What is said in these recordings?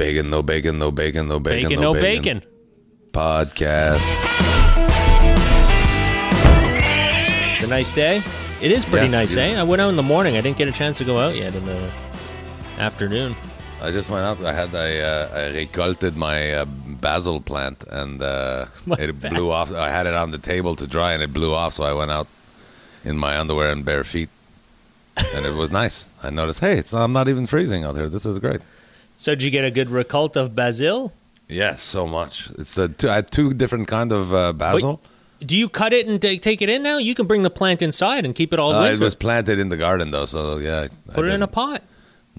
Bacon, no bacon, no bacon, no bacon, bacon no bacon. Podcast. It's a nice day. It is pretty nice, eh? I went out in the morning. I didn't get a chance to go out yet in the afternoon. I just went out. I recolted my basil plant, and it blew off. I had it on the table to dry, and it blew off, so I went out in my underwear and bare feet, and it was nice. I noticed, hey, I'm not even freezing out here. This is great. So did you get a good recolt of basil? Yes, so much. It's I had two different kind of basil. Wait, do you cut it and take it in now? You can bring the plant inside and keep it all winter. It was planted in the garden, though, so yeah. Put it in a pot.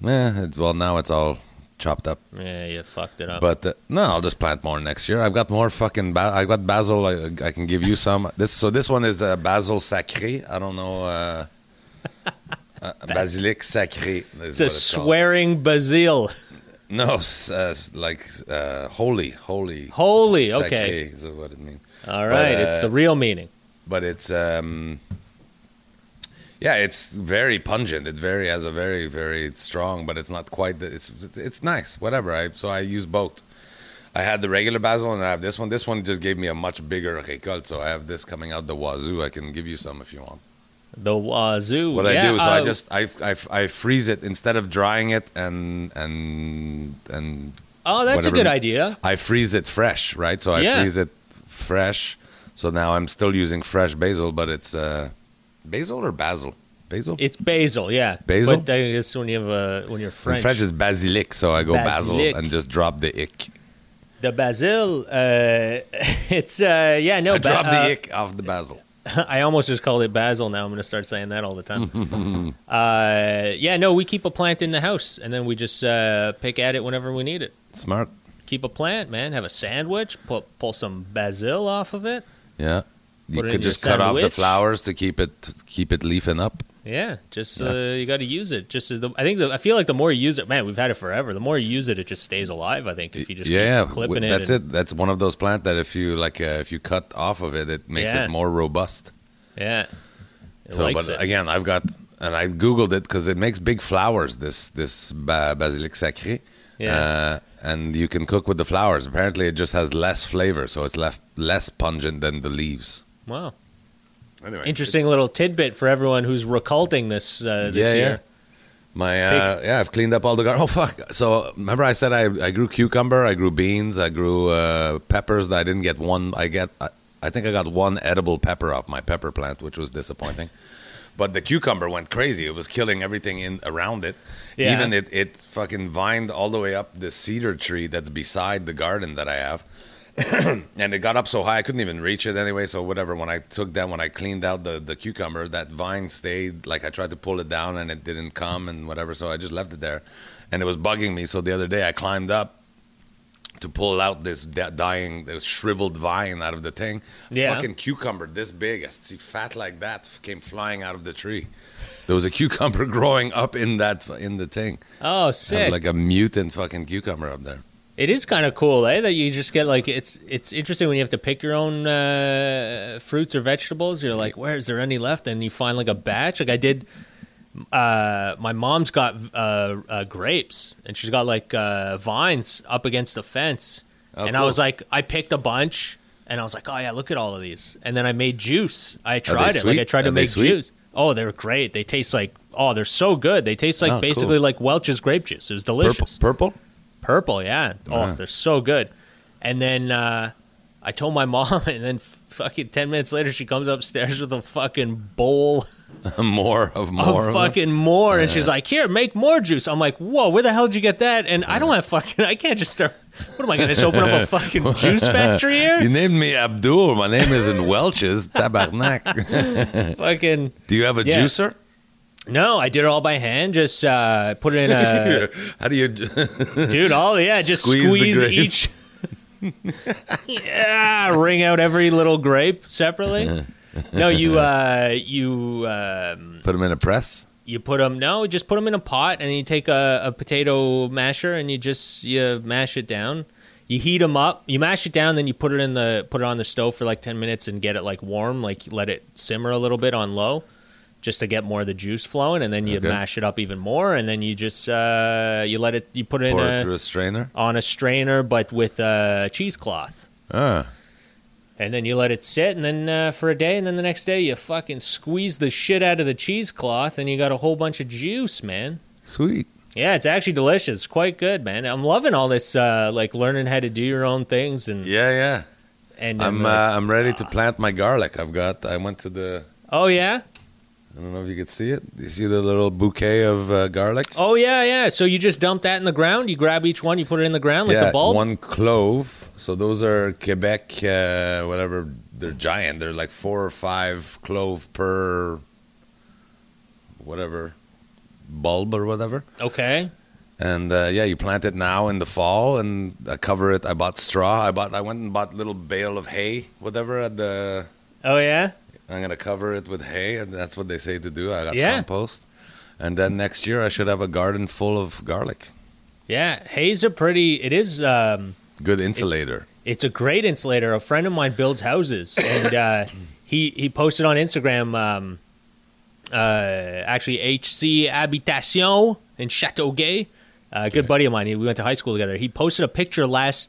Yeah, well, now it's all chopped up. Yeah, you fucked it up. But no, I'll just plant more next year. I've got more fucking I got basil. I can give you some. This one is basil sacré. I don't know. Basilic sacré. It's a swearing called. Basil. No, holy, holy. Holy, sacré, okay. Is what it means. All right, but, it's the real meaning. But it's... yeah, it's very pungent. It has a very, very strong, but it's not quite. It's nice, whatever. So I use both. I had the regular basil, and I have this one. This one just gave me a much bigger récolte, so I have this coming out the wazoo. I can give you some if you want. The wazoo. What I do is I freeze it instead of drying it and. Oh, that's a good idea. I freeze it fresh, right? So I freeze it fresh. So now I'm still using fresh basil, but it's. Basil or basil? Basil? It's basil, yeah. Basil? But I guess when, when you're French. In French is basilic, so I go basil and just drop the ick. The basil, it's, yeah, no. I drop the ick off the basil. I almost just called it basil now. I'm going to start saying that all the time. Yeah, no, we keep a plant in the house, and then we just pick at it whenever we need it. Smart. Keep a plant, man. Have a sandwich. Pull some basil off of it. Yeah. You could just cut off the flowers to keep it leafing up. Yeah, just you got to use it. Just as I feel like the more you use it, man, we've had it forever. The more you use it, it just stays alive. I think if you just keep clipping it, that's it. That's one of those plants that if you like, if you cut off of it, it makes it more robust. Yeah. Again, I've got and I googled it because it makes big flowers. This basilic sacré. Yeah. And you can cook with the flowers. Apparently, it just has less flavor, so it's less pungent than the leaves. Wow. Anyway, interesting little tidbit for everyone who's recolting this this year. Yeah. I've cleaned up all the garden. Oh, fuck. So remember I said I grew cucumber, I grew beans, I grew peppers. That I didn't get one. I think I got one edible pepper off my pepper plant, which was disappointing. But the cucumber went crazy. It was killing everything around it. Yeah. Even it fucking vined all the way up the cedar tree that's beside the garden that I have. And it got up so high I couldn't even reach it anyway, so whatever. When I cleaned out the cucumber, that vine stayed. Like I tried to pull it down and it didn't come and whatever, so I just left it there and it was bugging me. So the other day I climbed up to pull out this dying, this shriveled vine out of the thing. Yeah. Fucking cucumber this big, fat like that, came flying out of the tree. There was a cucumber growing up in the thing. Oh, sick. Like a mutant fucking cucumber up there. It is kind of cool, eh? That you just get like it's interesting when you have to pick your own fruits or vegetables. You're like, where is there any left? And you find like a batch. Like I did. My mom's got grapes, and she's got like vines up against the fence. Oh, and cool. I was like, I picked a bunch, and I was like, oh yeah, look at all of these. And then I made juice. I tried it. Like I tried to make juice. Oh, they're great. They taste like they're so good. They taste like basically like Welch's grape juice. It was delicious. Purple, yeah. Oh, they're so good. And then I told my mom, and then fucking 10 minutes later, she comes upstairs with a fucking bowl. More. And she's like, here, make more juice. I'm like, whoa, where the hell did you get that? And I don't have I can't just start. What am I going to just open up a fucking juice factory here? You named me Abdul. My name isn't Welch's. Tabarnak. Fucking. Do you have a juicer? No, I did it all by hand. Just put it in a. How do you. Dude, just squeeze each. Wring out every little grape separately. No, you put them in a press. You put them. No, just put them in a pot, and you take a potato masher, and you mash it down. You heat them up. You mash it down, then you put it on the stove for like 10 minutes and get it like warm. Like let it simmer a little bit on low, just to get more of the juice flowing, and then you mash it up even more, and then you just you let it, you put it pour in it through a strainer, on a strainer, but with a cheesecloth. Ah. And then you let it sit, and then for a day, and then the next day you fucking squeeze the shit out of the cheesecloth, and you got a whole bunch of juice, man. Sweet. Yeah, it's actually delicious. It's quite good, man. I'm loving all this, like learning how to do your own things, and yeah. And I'm ready to plant my garlic. I went to the. Oh yeah. I don't know if you could see it. You see the little bouquet of garlic? Oh, yeah. So you just dump that in the ground? You grab each one, you put it in the ground like the bulb? Yeah, one clove. So those are Quebec, whatever. They're giant. They're like 4 or 5 clove per whatever bulb or whatever. Okay. And, you plant it now in the fall, and I cover it. I bought straw. I went and bought little bale of hay, whatever, at the... Oh, yeah? I'm going to cover it with hay, and that's what they say to do. I got compost. And then next year I should have a garden full of garlic. Yeah, hay's it is... good insulator. It's a great insulator. A friend of mine builds houses, and he posted on Instagram, actually HC Habitation in Chateau Gay. A good buddy of mine, we went to high school together. He posted a picture last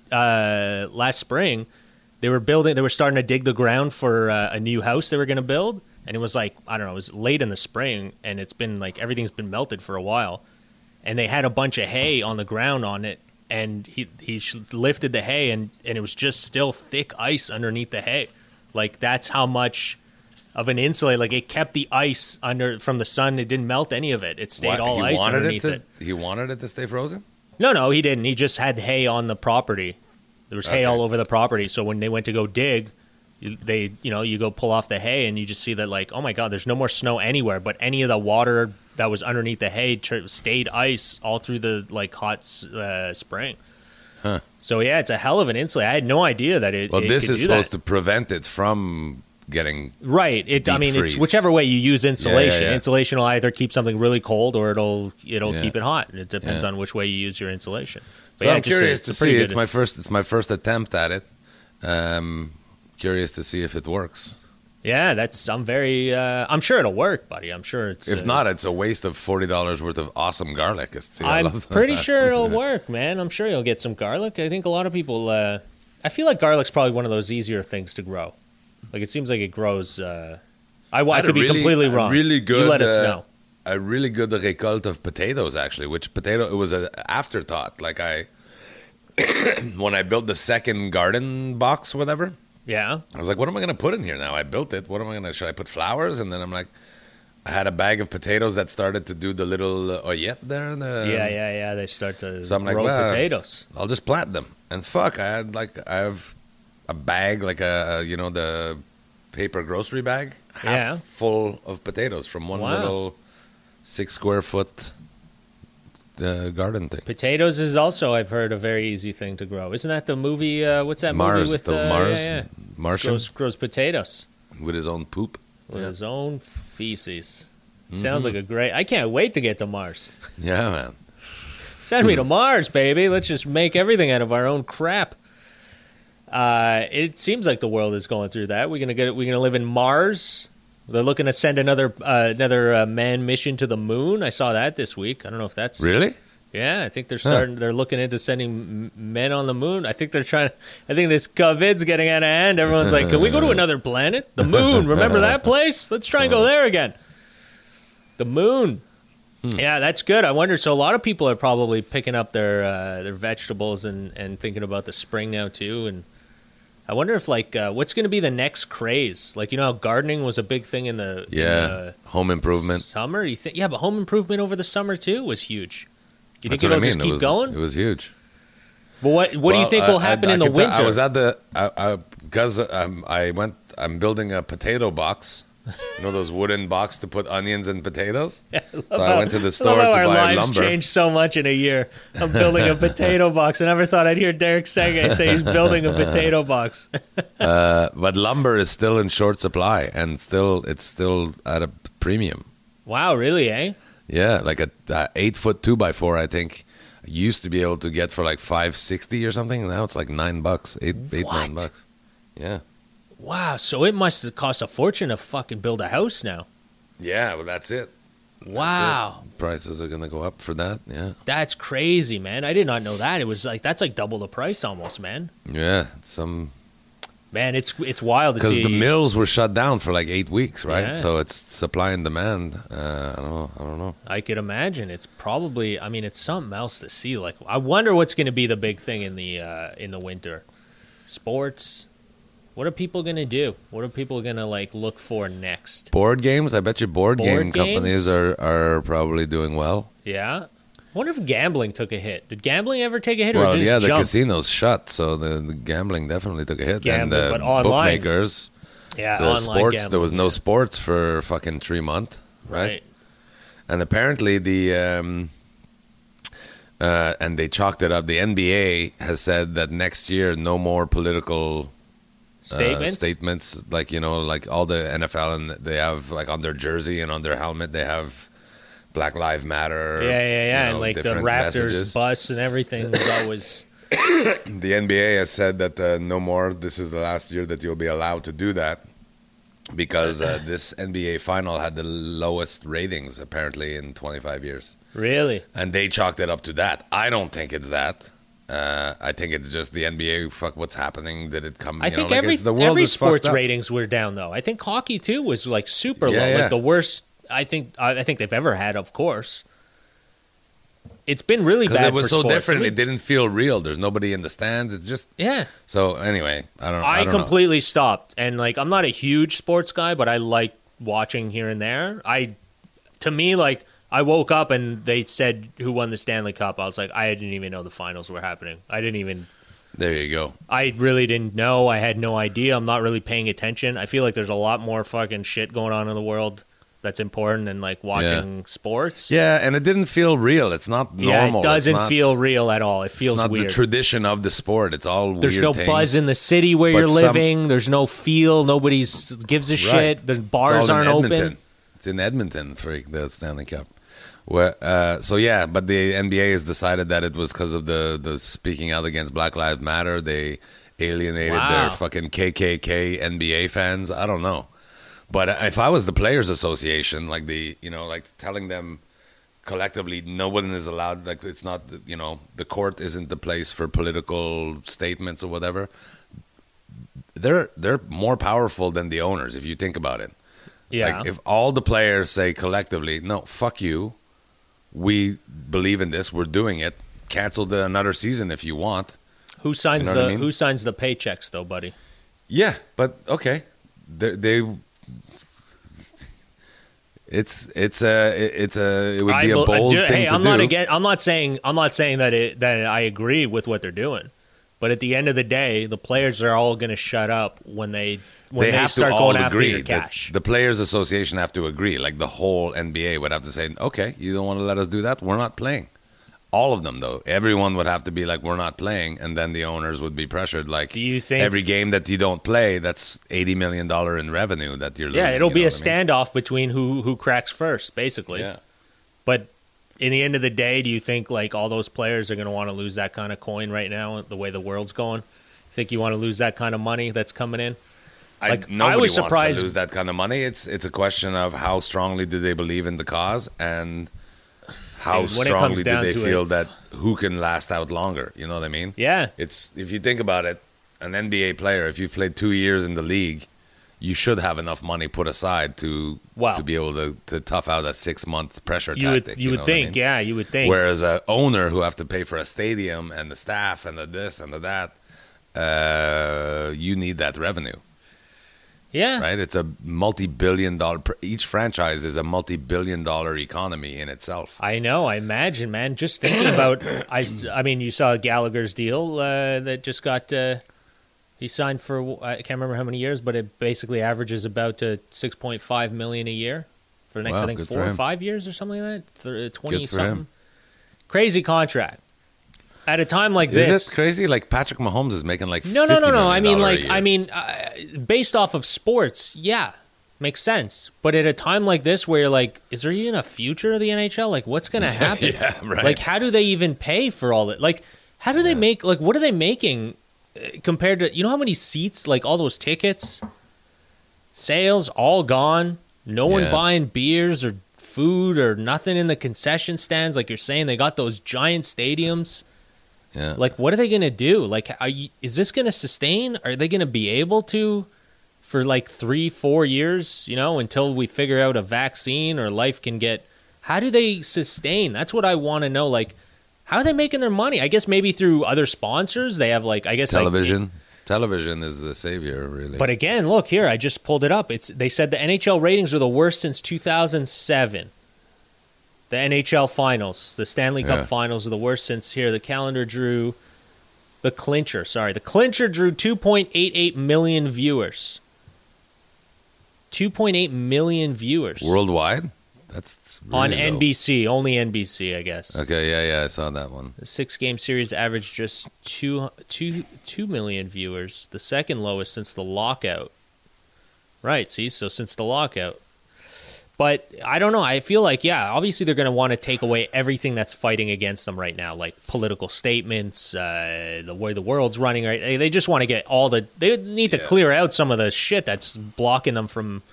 spring. They were starting to dig the ground for a new house they were going to build. And it was like, I don't know, it was late in the spring, and it's been like, everything's been melted for a while. And they had a bunch of hay on the ground on it. And he lifted the hay, and it was just still thick ice underneath the hay. Like, that's how much of an insulator, like it kept the ice under from the sun. It didn't melt any of it. It stayed all ice underneath it. He wanted it to stay frozen? No, he didn't. He just had hay on the property. There was hay all over the property, so when they went to go dig, you go pull off the hay, and you just see that, like, oh my God, there's no more snow anywhere, but any of the water that was underneath the hay stayed ice all through the, like, hot spring. Huh. So, yeah, it's a hell of an insulator. I had no idea that it could do that. Well, this is supposed to prevent it from getting right. It's whichever way you use insulation. Yeah. Insulation will either keep something really cold, or it'll keep it hot. It depends on which way you use your insulation. But so I'm curious to see. It's my first attempt at it. Curious to see if it works. Yeah, I'm very. I'm sure it'll work, buddy. I'm sure it's. If not, it's a waste of $40 worth of awesome garlic. I'm pretty sure it'll work, man. I'm sure you'll get some garlic. I think a lot of people. I feel like garlic's probably one of those easier things to grow. Like it seems like it grows. I could be completely wrong. Really good. You let us know. A really good récolte of potatoes, actually, it was an afterthought. Like when I built the second garden box, whatever. Yeah. I was like, what am I going to put in here now? I built it. What am I going to, should I put flowers? And then I'm like, I had a bag of potatoes that started to do the little oillette there. Yeah. They start to grow potatoes. I'll just plant them. And fuck, I have a bag, like the paper grocery bag, half full of potatoes from one little... 6-square-foot garden thing. Potatoes is also, I've heard, a very easy thing to grow. Isn't that the movie? What's that movie with Mars? Yeah. Martian grows potatoes with his own poop, with his own feces. Mm-hmm. Sounds like a great. I can't wait to get to Mars. Yeah, man. Send me to Mars, baby. Let's just make everything out of our own crap. It seems like the world is going through that. We're gonna live in Mars. They're looking to send another manned mission to the moon. I saw that this week. I don't know if that's really. Yeah, I think they're starting. They're looking into sending men on the moon. I think they're trying. I think this COVID's getting out of hand. Everyone's like, "Can we go to another planet? The moon? Remember that place? Let's try and go there again." The moon. Hmm. Yeah, that's good. I wonder. So a lot of people are probably picking up their vegetables and thinking about the spring now too. And I wonder if, like, what's going to be the next craze? Like, you know how gardening was a big thing in the home improvement summer? But home improvement over the summer, too, was huge. You think it'll just keep going? It was huge. But what do you think will happen in the winter? I was at the... Because I'm building a potato box. You know those wooden box to put onions and potatoes? Yeah, I went to the store to buy lumber. Our lives changed so much in a year. I'm building a potato box. I never thought I'd hear Derek Sege say he's building a potato box. But lumber is still in short supply, and it's still at a premium. Wow, really, eh? Yeah, like a 8-foot 2x4, I think. I used to be able to get for like $5.60 or something, and now it's like $9, $9. Yeah. Wow, so it must cost a fortune to fucking build a house now. Yeah, well, that's it. Wow. That's it. Prices are going to go up for that, yeah. That's crazy, man. I did not know that. It was like, that's like double the price almost, man. Yeah, some... Man, it's wild to see. Because the mills were shut down for like 8 weeks, right? Yeah. So it's supply and demand. I don't know. I could imagine it's probably. I mean, it's something else to see. Like, I wonder what's going to be the big thing in the winter. Sports. What are people going to do? What are people going to like look for next? Board games. I bet you board games? Companies are probably doing well. Yeah. I wonder if gambling took a hit. Did gambling ever take a hit? Well, or just the casinos shut, so the gambling definitely took a hit. Gambling, and the bookmakers, yeah, the online sports. Gambling, there was no sports for fucking 3 months, right? And apparently the and they chalked it up. The NBA has said that next year no more political statements. Like, you know, like all the NFL, and they have like on their jersey and on their helmet they have Black Lives Matter. Yeah. You know, and like the Raptors bus and everything was always... The NBA has said that no more. This is the last year that you'll be allowed to do that, because this NBA final had the lowest ratings apparently in 25 years. Really? And they chalked it up to that. I don't think it's that. I think it's just the NBA. Fuck, what's happening? Did it come? I think every sports ratings were down though. I think hockey too was like super low, like the worst. I think they've ever had, of course. It's been really bad. It was so sports. Different. I mean, it didn't feel real. There's nobody in the stands. It's just So anyway, I completely stopped, and like I'm not a huge sports guy, but I like watching here and there. To me, I woke up and they said who won the Stanley Cup. I was like, I didn't even know the finals were happening. There you go. I really didn't know. I had no idea. I'm not really paying attention. I feel like there's a lot more fucking shit going on in the world that's important, and like watching sports. Yeah, and it didn't feel real. It's not normal. Yeah, it doesn't feel real at all. It feels weird. It's not the tradition of the sport. It's all weird. There's no buzz in the city where you're living. There's no feel. Nobody gives a shit. The bars aren't open. It's in Edmonton for the Stanley Cup. But the NBA has decided that it was because of the speaking out against Black Lives Matter. They alienated their fucking KKK NBA fans. I don't know. But if I was the Players Association, like telling them collectively, no one is allowed. Like, it's not, the court isn't the place for political statements or whatever. They're more powerful than the owners, if you think about it. Yeah. Like, if all the players say collectively, no, fuck you, we believe in this, we're doing it. Cancel another season if you want. Who signs the paychecks though, buddy? Yeah, but okay, they. It would be a bold thing to do. I'm not saying that I agree with what they're doing, but at the end of the day, the players are all going to shut up when they start going after your cash. The Players Association have to agree. Like the whole NBA would have to say, "Okay, you don't want to let us do that. We're not playing." All of them, though. Everyone would have to be like, we're not playing, and then the owners would be pressured. Like, do you think every game that you don't play, that's $80 million in revenue that you're losing? Yeah, it'll be a standoff between who cracks first, basically. Yeah. But in the end of the day, do you think, like, all those players are going to want to lose that kind of coin right now, the way the world's going? Think you want to lose that kind of money that's coming in? Like, nobody wants to lose that kind of money. It's a question of how strongly do they believe in the cause, and... how strongly do they feel that who can last out longer? You know what I mean? Yeah. It's, if you think about it, an NBA player, if you've played 2 years in the league, you should have enough money put aside to be able to tough out a 6-month pressure tactic. You would think, yeah, you would think. Whereas an owner who have to pay for a stadium and the staff and the this and the that, you need that revenue. Yeah. Right? It's a multi-billion-dollar... Each franchise is a multi-billion-dollar economy in itself. I know. I imagine, man. Just thinking about... I mean, you saw Gallagher's deal that just got... he signed for... I can't remember how many years, but it basically averages about $6.5 million a year for the next, 4 or 5 years or something like that. 20-something. Crazy contract. At a time like this, is it crazy? Like Patrick Mahomes is making like $50 million based off of sports, yeah, makes sense. But at a time like this, where you're like, is there even a future of the NHL? Like, what's going to happen? Yeah, right. Like, how do they even pay for all that? Like, how do they make? Like, what are they making compared to how many seats? Like all those tickets, sales, all gone. No one buying beers or food or nothing in the concession stands. Like you're saying, they got those giant stadiums. Yeah. Like, what are they going to do? Like, is this going to sustain? Are they going to be able to for like 3-4 years, you know, until we figure out a vaccine or life can get... How do they sustain? That's what I want to know. Like, how are they making their money? I guess maybe through other sponsors. They have like, I guess... Television. Like, television is the savior, really. But again, look here. I just pulled it up. They said the NHL ratings are the worst since 2007. The NHL finals, the Stanley Cup finals are the worst since here. The calendar drew... The clincher drew 2.88 million viewers. 2.8 million viewers. Worldwide? That's really on low. NBC, only NBC, I guess. Okay, yeah, I saw that one. The 6-game series averaged just 2 million viewers, the second lowest since the lockout. Right, see, so since the lockout. But I don't know, I feel like, obviously they're going to want to take away everything that's fighting against them right now, like political statements, the way the world's running, right? They just want to get all the... They need to clear out some of the shit that's blocking them from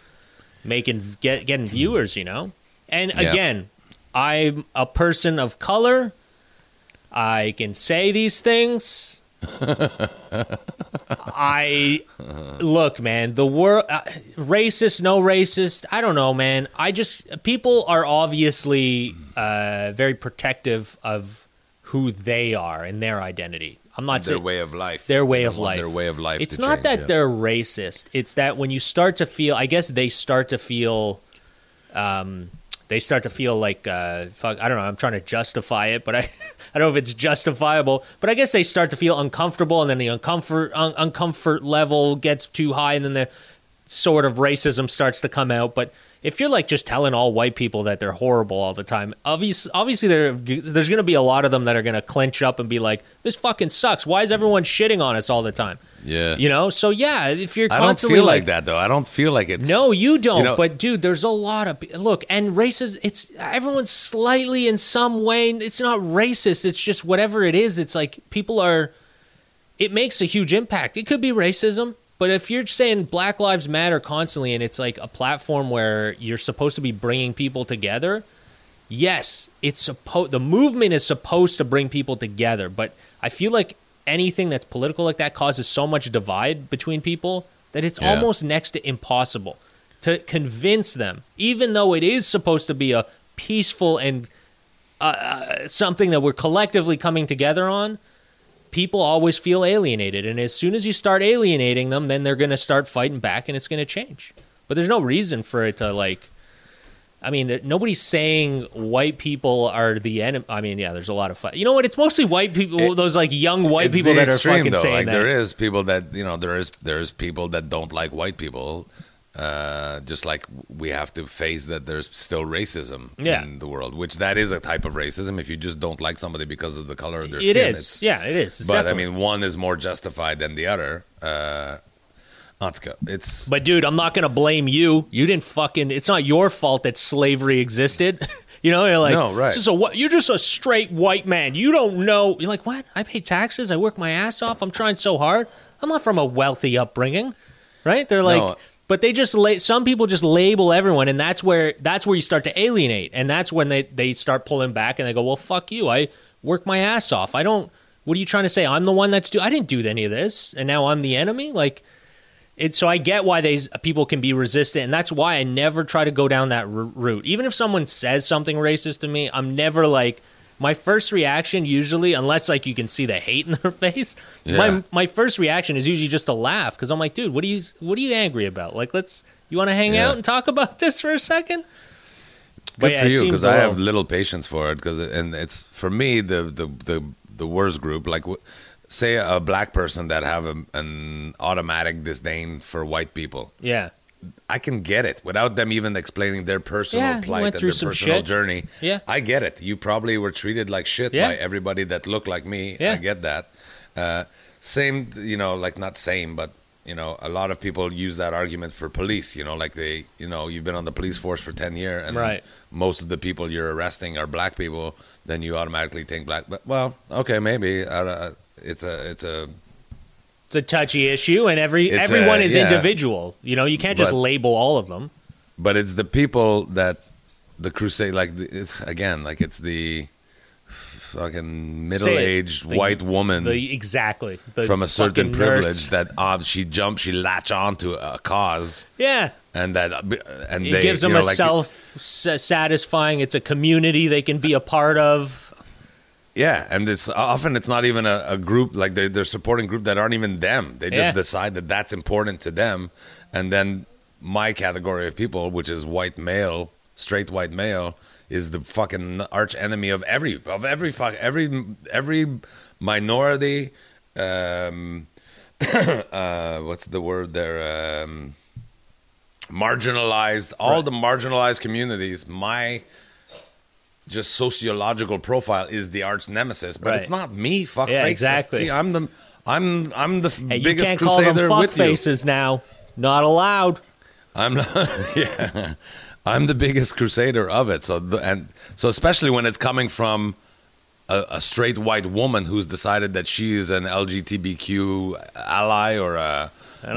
making getting viewers, you know? And again, I'm a person of color. I can say these things. Look, man, the world, racist, no racist. I don't know, man. People are obviously very protective of who they are and their identity. I'm not saying their way of life. It's not that they're racist. It's that when you start to feel, I guess they start to feel like, I don't know, I'm trying to justify it, but I don't know if it's justifiable, but I guess they start to feel uncomfortable, and then the uncomfort level gets too high, and then the sort of racism starts to come out. But if you're like just telling all white people that they're horrible all the time, obviously there's going to be a lot of them that are going to clench up and be like, this fucking sucks. Why is everyone shitting on us all the time? Yeah. You know? So if you're constantly... I don't feel like that, though. I don't feel like it's... No, you don't. You know, but dude, there's a lot of... Look, and racism, it's... Everyone's slightly in some way... It's not racist. It's just whatever it is. It's like people are... It makes a huge impact. It could be racism, but if you're saying Black Lives Matter constantly and it's like a platform where you're supposed to be bringing people together, yes, it's the movement is supposed to bring people together, but I feel like anything that's political like that causes so much divide between people that it's almost next to impossible to convince them, even though it is supposed to be a peaceful and something that we're collectively coming together on. People always feel alienated, and as soon as you start alienating them, then they're going to start fighting back, and it's going to change. But there's no reason for it to, like... I mean, nobody's saying white people are the enemy. I mean, yeah, there's a lot of fight. You know what? It's mostly white people, those like young white people that extreme, are fucking though. Saying like, that. There is people that, you know, there's people that don't like white people. Just like we have to face that there's still racism in the world, which that is a type of racism. If you just don't like somebody because of the color of their skin, it is. It's but definitely. I mean, one is more justified than the other. But dude, I'm not gonna blame you. You didn't fucking. It's not your fault that slavery existed. You know, you're like, no, right. You're just a straight white man. You don't know. You're like, what? I pay taxes. I work my ass off. I'm trying so hard. I'm not from a wealthy upbringing, right? They're like. No. But they just some people just label everyone, and that's where you start to alienate, and that's when they start pulling back, and they go, well, fuck you, I work my ass off. I don't. What are you trying to say? I'm the one I didn't do any of this, and now I'm the enemy. Like, it's so I get why these people can be resistant, and that's why I never try to go down that route. Even if someone says something racist to me, I'm never like. My first reaction usually, unless like you can see the hate in their face, my first reaction is usually just to laugh because I'm like, dude, what are you angry about? Like, you want to hang out and talk about this for a second? Good for you because I have little patience for it and it's for me the worst group. Like, say a black person that have an automatic disdain for white people. Yeah. I can get it without them even explaining their personal plight and their personal journey. Yeah. I get it. You probably were treated like shit by everybody that looked like me. Yeah. I get that. Same, you know, like not same, but, you know, a lot of people use that argument for police, you know, like they, you know, you've been on the police force for 10 years and most of the people you're arresting are black people. Then you automatically think black. But, well, okay, maybe it's a touchy issue, and everyone is individual. You know, you can't just label all of them. But it's the people that the crusade, like, it's, again, like, it's the fucking middle-aged white woman. Exactly. From a certain privilege that she jumps, she latch on to a cause. Yeah. And that, and it gives them a self-satisfying, it's a community they can be a part of. Yeah, and it's often it's not even a group, like they're supporting group that aren't even them. They just decide that that's important to them. And then my category of people, which is white male, straight white male, is the fucking arch enemy of every minority. What's the word there? Marginalized. All the marginalized communities. My just sociological profile is the arch nemesis, but it's not me. Fuck faces. Exactly. See, I'm the biggest crusader with you. You can't call them fuck faces now. Not allowed. I'm not. Yeah. I'm the biggest crusader of it. So especially when it's coming from a straight white woman who's decided that she is an LGBTQ ally or a Black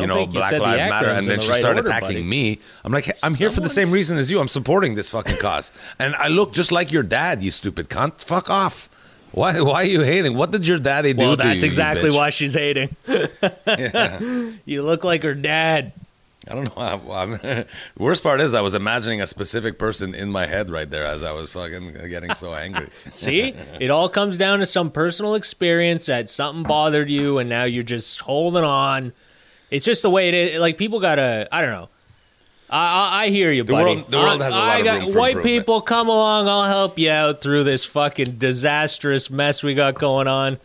Lives Matter, and then she started attacking me. I'm like, I'm here for the same reason as you. I'm supporting this fucking cause, and I look just like your dad. You stupid cunt. Fuck off. Why are you hating? What did your daddy do to you? Well, that's exactly why she's hating. Yeah. You look like her dad. I don't know. Worst part is I was imagining a specific person in my head right there as I was fucking getting so angry. See? It all comes down to some personal experience that something bothered you and now you're just holding on. It's just the way it is. Like, people got to, I don't know. I hear you, buddy. The world has a lot of room for white people, come along. I'll help you out through this fucking disastrous mess we got going on.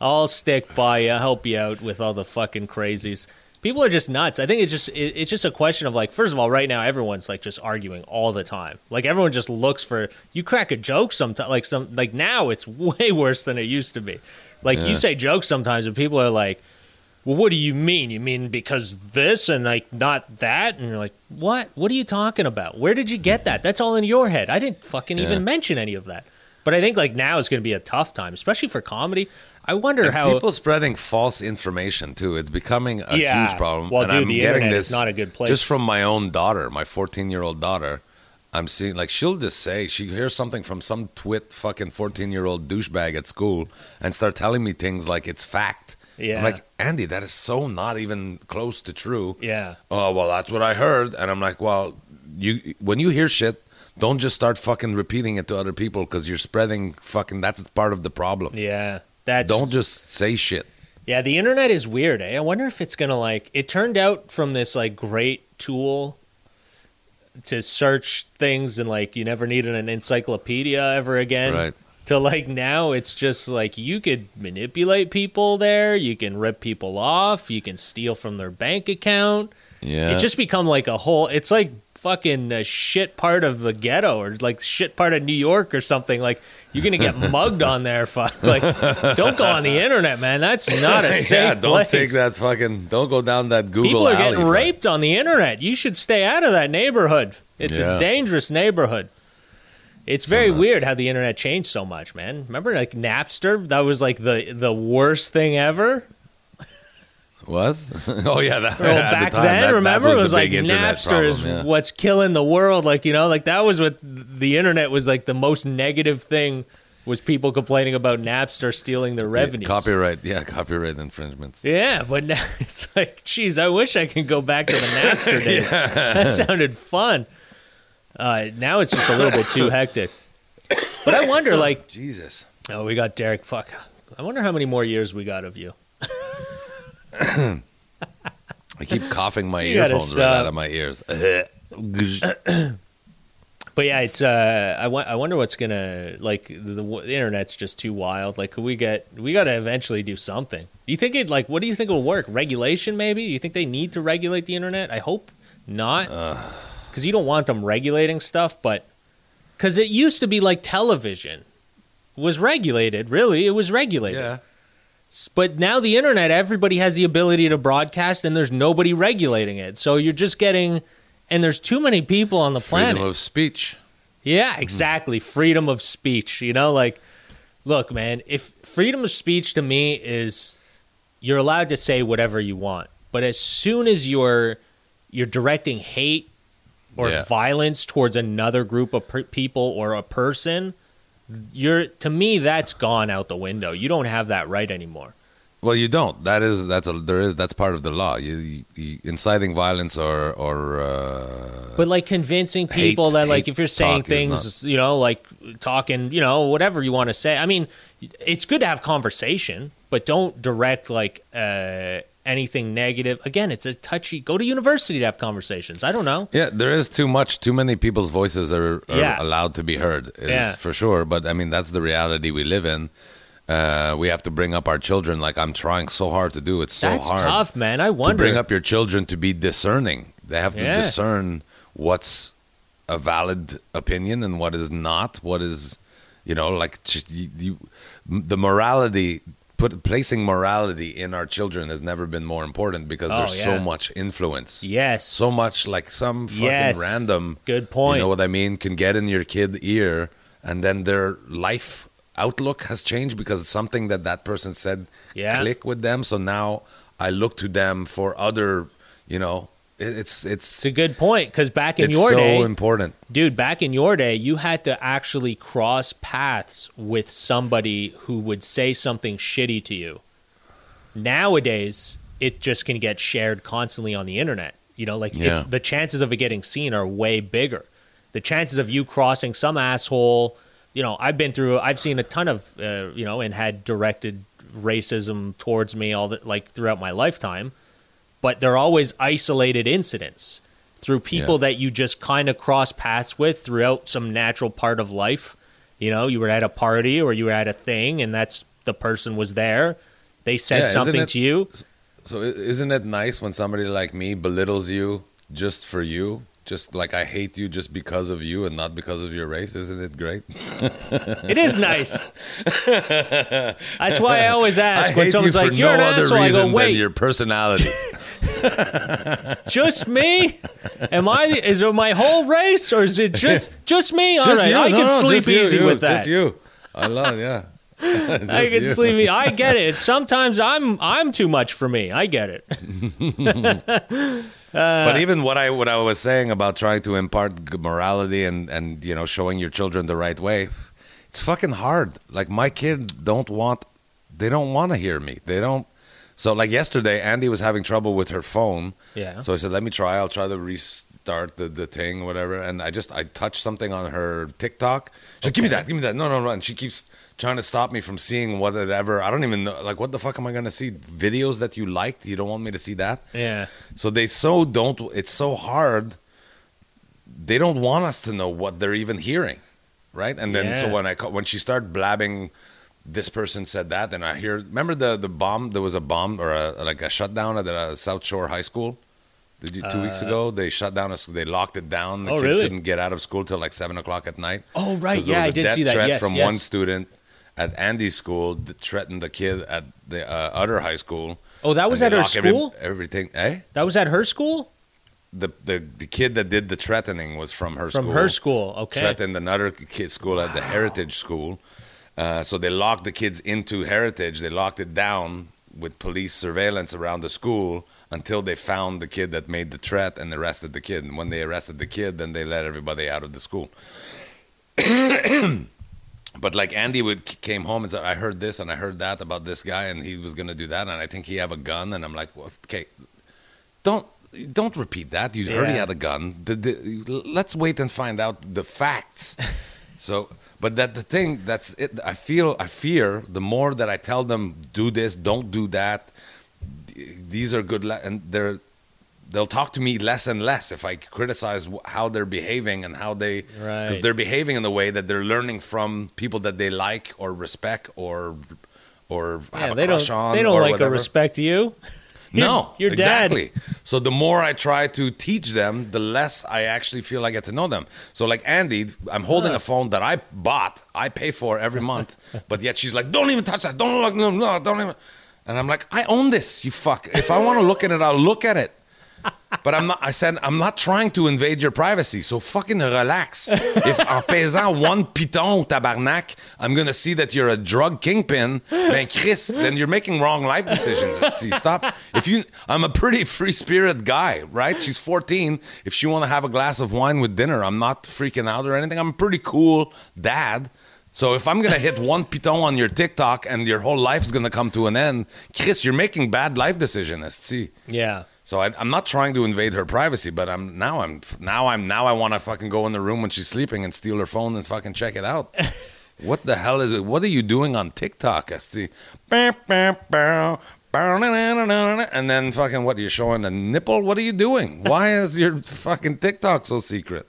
I'll stick by you. I'll help you out with all the fucking crazies. People are just nuts. I think it's just a question of, like, first of all, right now everyone's like just arguing all the time. Like, everyone just looks for, you crack a joke sometimes. Like, now it's way worse than it used to be. Like, you say jokes sometimes, and people are like, "Well, what do you mean? You mean because this and like not that?" And you're like, "What? What are you talking about? Where did you get that? That's all in your head. I didn't fucking even mention any of that." But I think like now is going to be a tough time, especially for comedy. I wonder how people spreading false information too. It's becoming a huge problem. Well, and dude, the internet is not a good place. Just from my own daughter, my 14-year-old daughter, I'm seeing, like, she'll just say she hears something from some twit fucking 14-year-old douchebag at school and start telling me things like it's fact. Yeah, I'm like, Andy, that is so not even close to true. Yeah. Oh well, that's what I heard, and I'm like, well, when you hear shit, don't just start fucking repeating it to other people because you're spreading fucking. That's part of the problem. Yeah. Don't just say shit. Yeah, the internet is weird, eh? I wonder if it's going to, like... It turned out from this, like, great tool to search things and, like, you never needed an encyclopedia ever again. Right. To, like, now it's just, like, you could manipulate people there. You can rip people off. You can steal from their bank account. Yeah. It's just become, like, a whole... It's, like, fucking a shit part of the ghetto or like shit part of New York or something. Like, you're gonna get mugged on there. Fuck, like, don't go on the internet, man. That's not a safe place. Take that fucking, don't go down that Google People are getting raped on the internet. You should stay out of that neighborhood. It's a dangerous neighborhood. It's very weird how the internet changed so much, man. Remember like Napster? That was like the worst thing ever. Was? Oh, yeah. Back then, remember? It was like Napster is what's killing the world. Like, you know, like that was what the internet was like the most negative thing was people complaining about Napster stealing their revenues. Copyright infringements. Yeah, but now it's like, geez, I wish I could go back to the Napster days. That sounded fun. Now it's just a little bit too hectic. But I wonder, like... Jesus. Oh, we got Derek. Fuck. I wonder how many more years we got of you. I keep coughing my earphones right out of my ears. But yeah, it's I wonder what's gonna, like, the internet's just too wild. Like, we gotta eventually do something. Do you think it, like, what do you think will work? Regulation, maybe? You think they need to regulate the internet? I hope not, because you don't want them regulating stuff. But because it used to be like television was regulated. Really, it was regulated. Yeah. But now the internet, everybody has the ability to broadcast, and there's nobody regulating it. So you're just getting, and there's too many people on the planet. Freedom of speech. Yeah, exactly. Freedom of speech. You know, like, look, man, if freedom of speech to me is you're allowed to say whatever you want. But as soon as you're directing hate, or violence towards another group of people or a person, to me, that's gone out the window. You don't have that right anymore. Well, you don't. That's part of the law. You inciting violence or but like convincing people that like if you're saying things, you know, like talking, you know, whatever you want to say. I mean, it's good to have conversation, but don't direct like anything negative. Again, it's a touchy. Go to university to have conversations. I don't know. Yeah, there is too many people's voices are allowed to be heard. For sure. But I mean, that's the reality we live in. We have to bring up our children like I'm trying so hard to do. It's so hard. That's tough, man. I wonder. To bring up your children to be discerning. They have to discern what's a valid opinion and what is not. What is, you know, like the morality, placing morality in our children has never been more important because there's so much influence. Yes. So much like some fucking random. Good point. You know what I mean? Can get in your kid's ear and then their life outlook has changed because something that person said click with them. So now I look to them for other, you know, it's a good point. Because back in your day, it's so important. Dude, back in your day, you had to actually cross paths with somebody who would say something shitty to you. Nowadays, it just can get shared constantly on the internet. You know, like it's the chances of it getting seen are way bigger. The chances of you crossing some asshole... You know, I've seen a ton of, you know, and had directed racism towards me throughout my lifetime, but they're always isolated incidents through people that you just kind of cross paths with throughout some natural part of life. You know, you were at a party or you were at a thing and the person was there. They said something to you. So isn't it nice when somebody like me belittles you just for you? Just like I hate you just because of you and not because of your race. Isn't it great? It is nice. That's why I always ask when someone's like, you're an asshole. I go, wait. Your personality. Just me? Is it my whole race or is it just me? All right, I can sleep easy with that. Just you. I love, yeah. I can sleep. I get it. Sometimes I'm too much for me. I get it. But even what I was saying about trying to impart morality and you know showing your children the right way, it's fucking hard. Like my kid don't want to hear me. They don't. So like yesterday, Andy was having trouble with her phone. Yeah. So I said, let me try. I'll try to restart the thing, whatever. And I touched something on her TikTok. She's like, give me that. No. And she keeps trying to stop me from seeing whatever. I don't even know. Like, what the fuck am I going to see? Videos that you liked? You don't want me to see that? Yeah. So it's so hard. They don't want us to know what they're even hearing, right? And then so when she started blabbing, this person said that, and I hear. Remember the bomb? There was a bomb or a shutdown at the South Shore High School. Did you 2 weeks ago? They shut down a school. They locked it down. The kids couldn't get out of school till like 7:00 at night. Oh right, yeah, I did see that. Threat from one student at Andy's school that threatened the kid at the other high school. Oh, that was at her school. Everything, eh? That was at her school. The kid that did the threatening was from her school. From her school, okay. Threatened another kid's school at the Heritage School. So they locked the kids into Heritage. They locked it down with police surveillance around the school until they found the kid that made the threat and arrested the kid. And when they arrested the kid, then they let everybody out of the school. But like Andy came home and said, I heard this and I heard that about this guy and he was going to do that. And I think he have a gun. And I'm like, well, okay, don't repeat that. You heard he had a gun. Let's wait and find out the facts. So... But the thing, that's it. I fear the more that I tell them, do this, don't do that. These are good. And they'll talk to me less and less if I criticize how they're behaving and how they, because they're behaving in the way that they're learning from people that they like or respect or have a crush on. They don't like or respect you. No, you're exactly. Dad. So the more I try to teach them, the less I actually feel I get to know them. So like Andy, I'm holding a phone that I bought, I pay for every month, but yet she's like, "Don't even touch that. Don't even." And I'm like, "I own this, you fuck. If I want to look at it, I'll look at it." But I'm not, I said, I'm not trying to invade your privacy, so fucking relax. If en pesant one piton, tabarnak, I'm going to see that you're a drug kingpin, ben Chris, then you're making wrong life decisions. Stop. If you, I'm a pretty free spirit guy, right? She's 14. If she want to have a glass of wine with dinner, I'm not freaking out or anything. I'm a pretty cool dad. So if I'm going to hit one piton on your TikTok and your whole life's going to come to an end, Chris, you're making bad life decisions. Yeah. So I'm not trying to invade her privacy, but now I want to fucking go in the room when she's sleeping and steal her phone and fucking check it out. What the hell is it? What are you doing on TikTok, Esti? And then fucking what? You're showing a nipple? What are you doing? Why is your fucking TikTok so secret?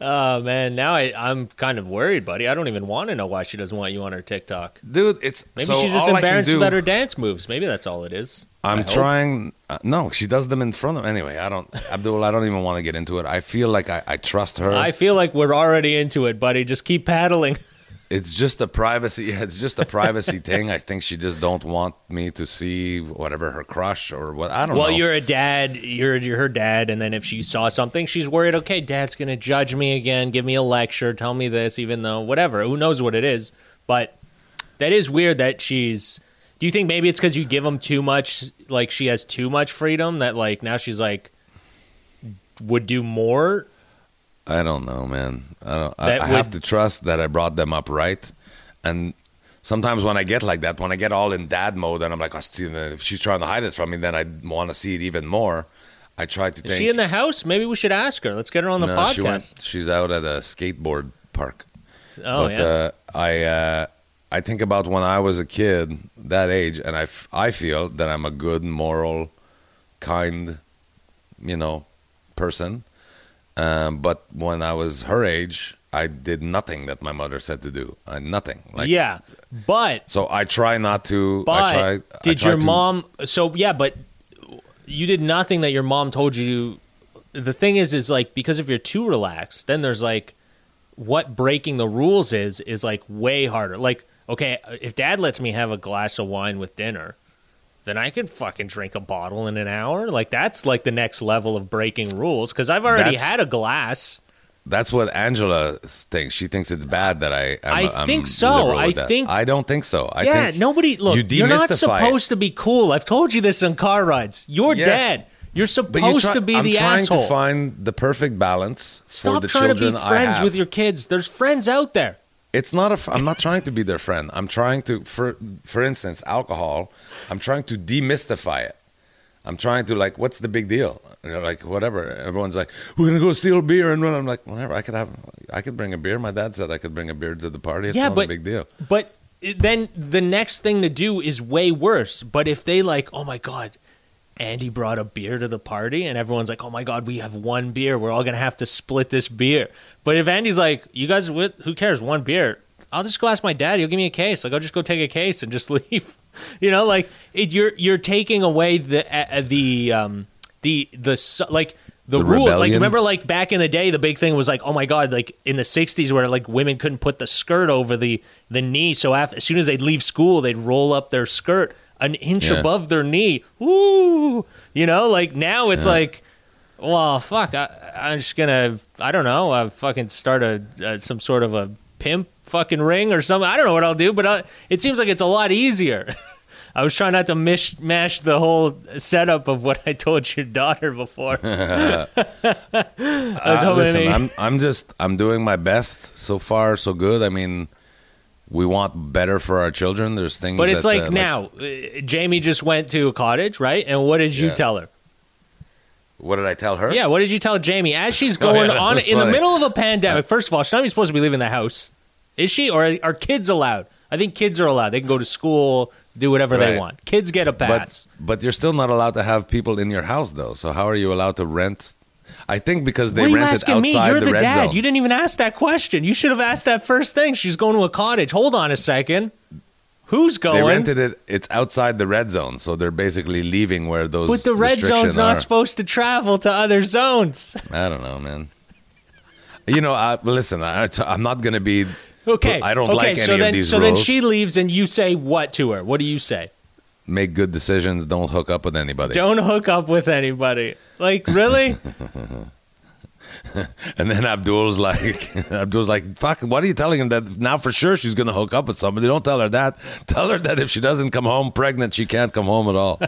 Oh, man, now I'm kind of worried, buddy. I don't even want to know why she doesn't want you on her TikTok. Dude, it's... Maybe so she's just embarrassed about her dance moves. Maybe that's all it is. I'm trying... no, she does them in front of... Anyway, I don't... Abdul, I don't even want to get into it. I feel like I trust her. I feel like we're already into it, buddy. Just keep paddling. It's just a privacy... It's just a privacy thing. I think she just don't want me to see whatever her crush or what... I don't know. Well, you're a dad. You're her dad. And then if she saw something, she's worried, okay, dad's going to judge me again, give me a lecture, tell me this, even though whatever. Who knows what it is? But that is weird that she's... Do you think maybe it's because you give them too much, like she has too much freedom that like now she's like would do more? I don't know, man. I have to trust that I brought them up right. And sometimes when I get like that, when I get all in dad mode and I'm like, oh, if she's trying to hide it from me, then I want to see it even more. I try to think. Is she in the house? Maybe we should ask her. Let's get her on the podcast. She's out at a skateboard park. Oh, but, yeah. I think about when I was a kid that age, and I feel that I'm a good, moral, kind, person. But when I was her age, I did nothing that my mother said to do. Nothing. Yeah, but... So I try not to... Mom... So, yeah, but you did nothing that your mom told you to... The thing is like, because if you're too relaxed, then there's like... What breaking the rules is like way harder. Like... Okay, if dad lets me have a glass of wine with dinner, then I can fucking drink a bottle in an hour. Like, that's like the next level of breaking rules, because I've already had a glass. That's what Angela thinks. She thinks it's bad that I think so. I don't think so. You're not supposed to be cool. I've told you this on car rides. You're dead. You're supposed to be the asshole. I'm trying to find the perfect balance for the children I have. Stop trying to be friends with your kids. There's friends out there. It's not I'm not trying to be their friend. I'm trying to, for instance, alcohol, I'm trying to demystify it. I'm trying to, like, what's the big deal? You know, like, whatever. Everyone's like, we're going to go steal beer. And I'm like, whatever, I could bring a beer. My dad said I could bring a beer to the party. It's not a big deal. But then the next thing to do is way worse. But if they like, oh, my God, Andy brought a beer to the party, and everyone's like, oh, my God, we have one beer. We're all going to have to split this beer. But if Andy's like, you guys, who cares, one beer? I'll just go ask my dad. He'll give me a case. Like, I'll just go take a case and just leave. You're taking away the rules. Rebellion. Like, remember, like, back in the day, the big thing was like, oh, my God, like, in the 60s where, like, women couldn't put the skirt over the knee. So as soon as they'd leave school, they'd roll up their skirt an inch above their knee. Ooh, now it's like, well, fuck, I'm just gonna, I don't know, I fucking start some sort of a pimp fucking ring or something. I don't know what I'll do, but it seems like it's a lot easier. I was trying not to mash the whole setup of what I told your daughter before. I'm doing my best. So far, so good. I mean, we want better for our children. There's things, but it's like now, Jamie just went to a cottage, right? And what did you tell her? What did I tell her? Yeah, what did you tell Jamie as she's going on in the middle of a pandemic? First of all, she's not even supposed to be leaving the house, is she? Or are kids allowed? I think kids are allowed. They can go to school, do whatever they want. Kids get a pass, but you're still not allowed to have people in your house, though. So how are you allowed to rent? I think because they rented outside the red zone. You're the dad. You didn't even ask that question. You should have asked that first thing. She's going to a cottage. Hold on a second. Who's going? They rented it. It's outside the red zone, so they're basically leaving where those restrictions are. But the red zone's not supposed to travel to other zones. I don't know, man. Listen, I'm not going to be... Okay. I don't like any of these rules. So then she leaves, and you say what to her? What do you say? make good decisions. Don't hook up with anybody. Don't hook up with anybody. Like, really? And then Abdul's like, fuck, what are you telling him that now for sure she's going to hook up with somebody? Don't tell her that. Tell her that if she doesn't come home pregnant, she can't come home at all.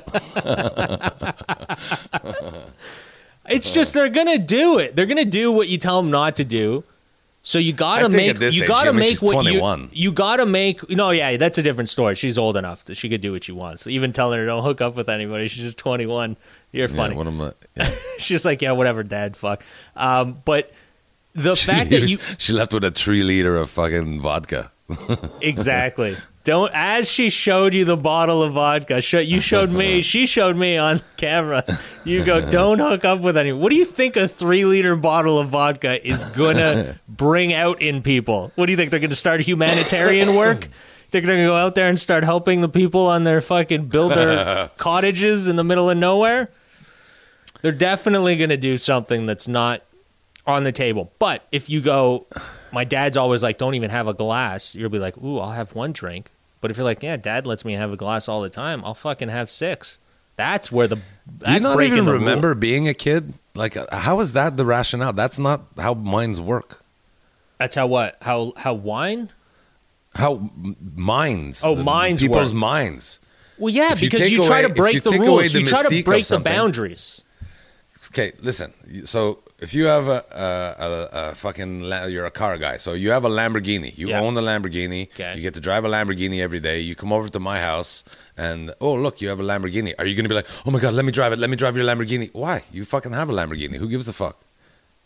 It's just, they're going to do it. They're going to do what you tell them not to do. So you got to make, no, yeah, that's a different story. She's old enough that she could do what she wants. So even telling her don't hook up with anybody. She's just 21. You're funny. Yeah, what am I, yeah. She's like, yeah, whatever, dad, fuck. But the fact that she left with a 3-liter of fucking vodka. Exactly. Don't, as she showed you the bottle of vodka, you showed me, she showed me on camera. You go, don't hook up with anyone. What do you think a 3-liter bottle of vodka is going to bring out in people? What do you think? They're going to start humanitarian work? They're going to go out there and start helping the people on their fucking build their cottages in the middle of nowhere? They're definitely going to do something that's not on the table. But if you go, my dad's always like, don't even have a glass. You'll be like, ooh, I'll have one drink. But if you're like, yeah, dad lets me have a glass all the time, I'll fucking have 6. That's where the... Do you not even remember being a kid? Like, how is that the rationale? That's not how minds work. That's how what? How wine? How minds. Oh, minds work. People's minds. Well, yeah, because you try to break the rules. You try to break the boundaries. Okay, listen. So... If you have a fucking, you're a car guy, so you have a Lamborghini. You own the Lamborghini. Okay. You get to drive a Lamborghini every day. You come over to my house and, oh, look, you have a Lamborghini. Are you going to be like, oh, my God, let me drive it. Let me drive your Lamborghini. Why? You fucking have a Lamborghini. Who gives a fuck?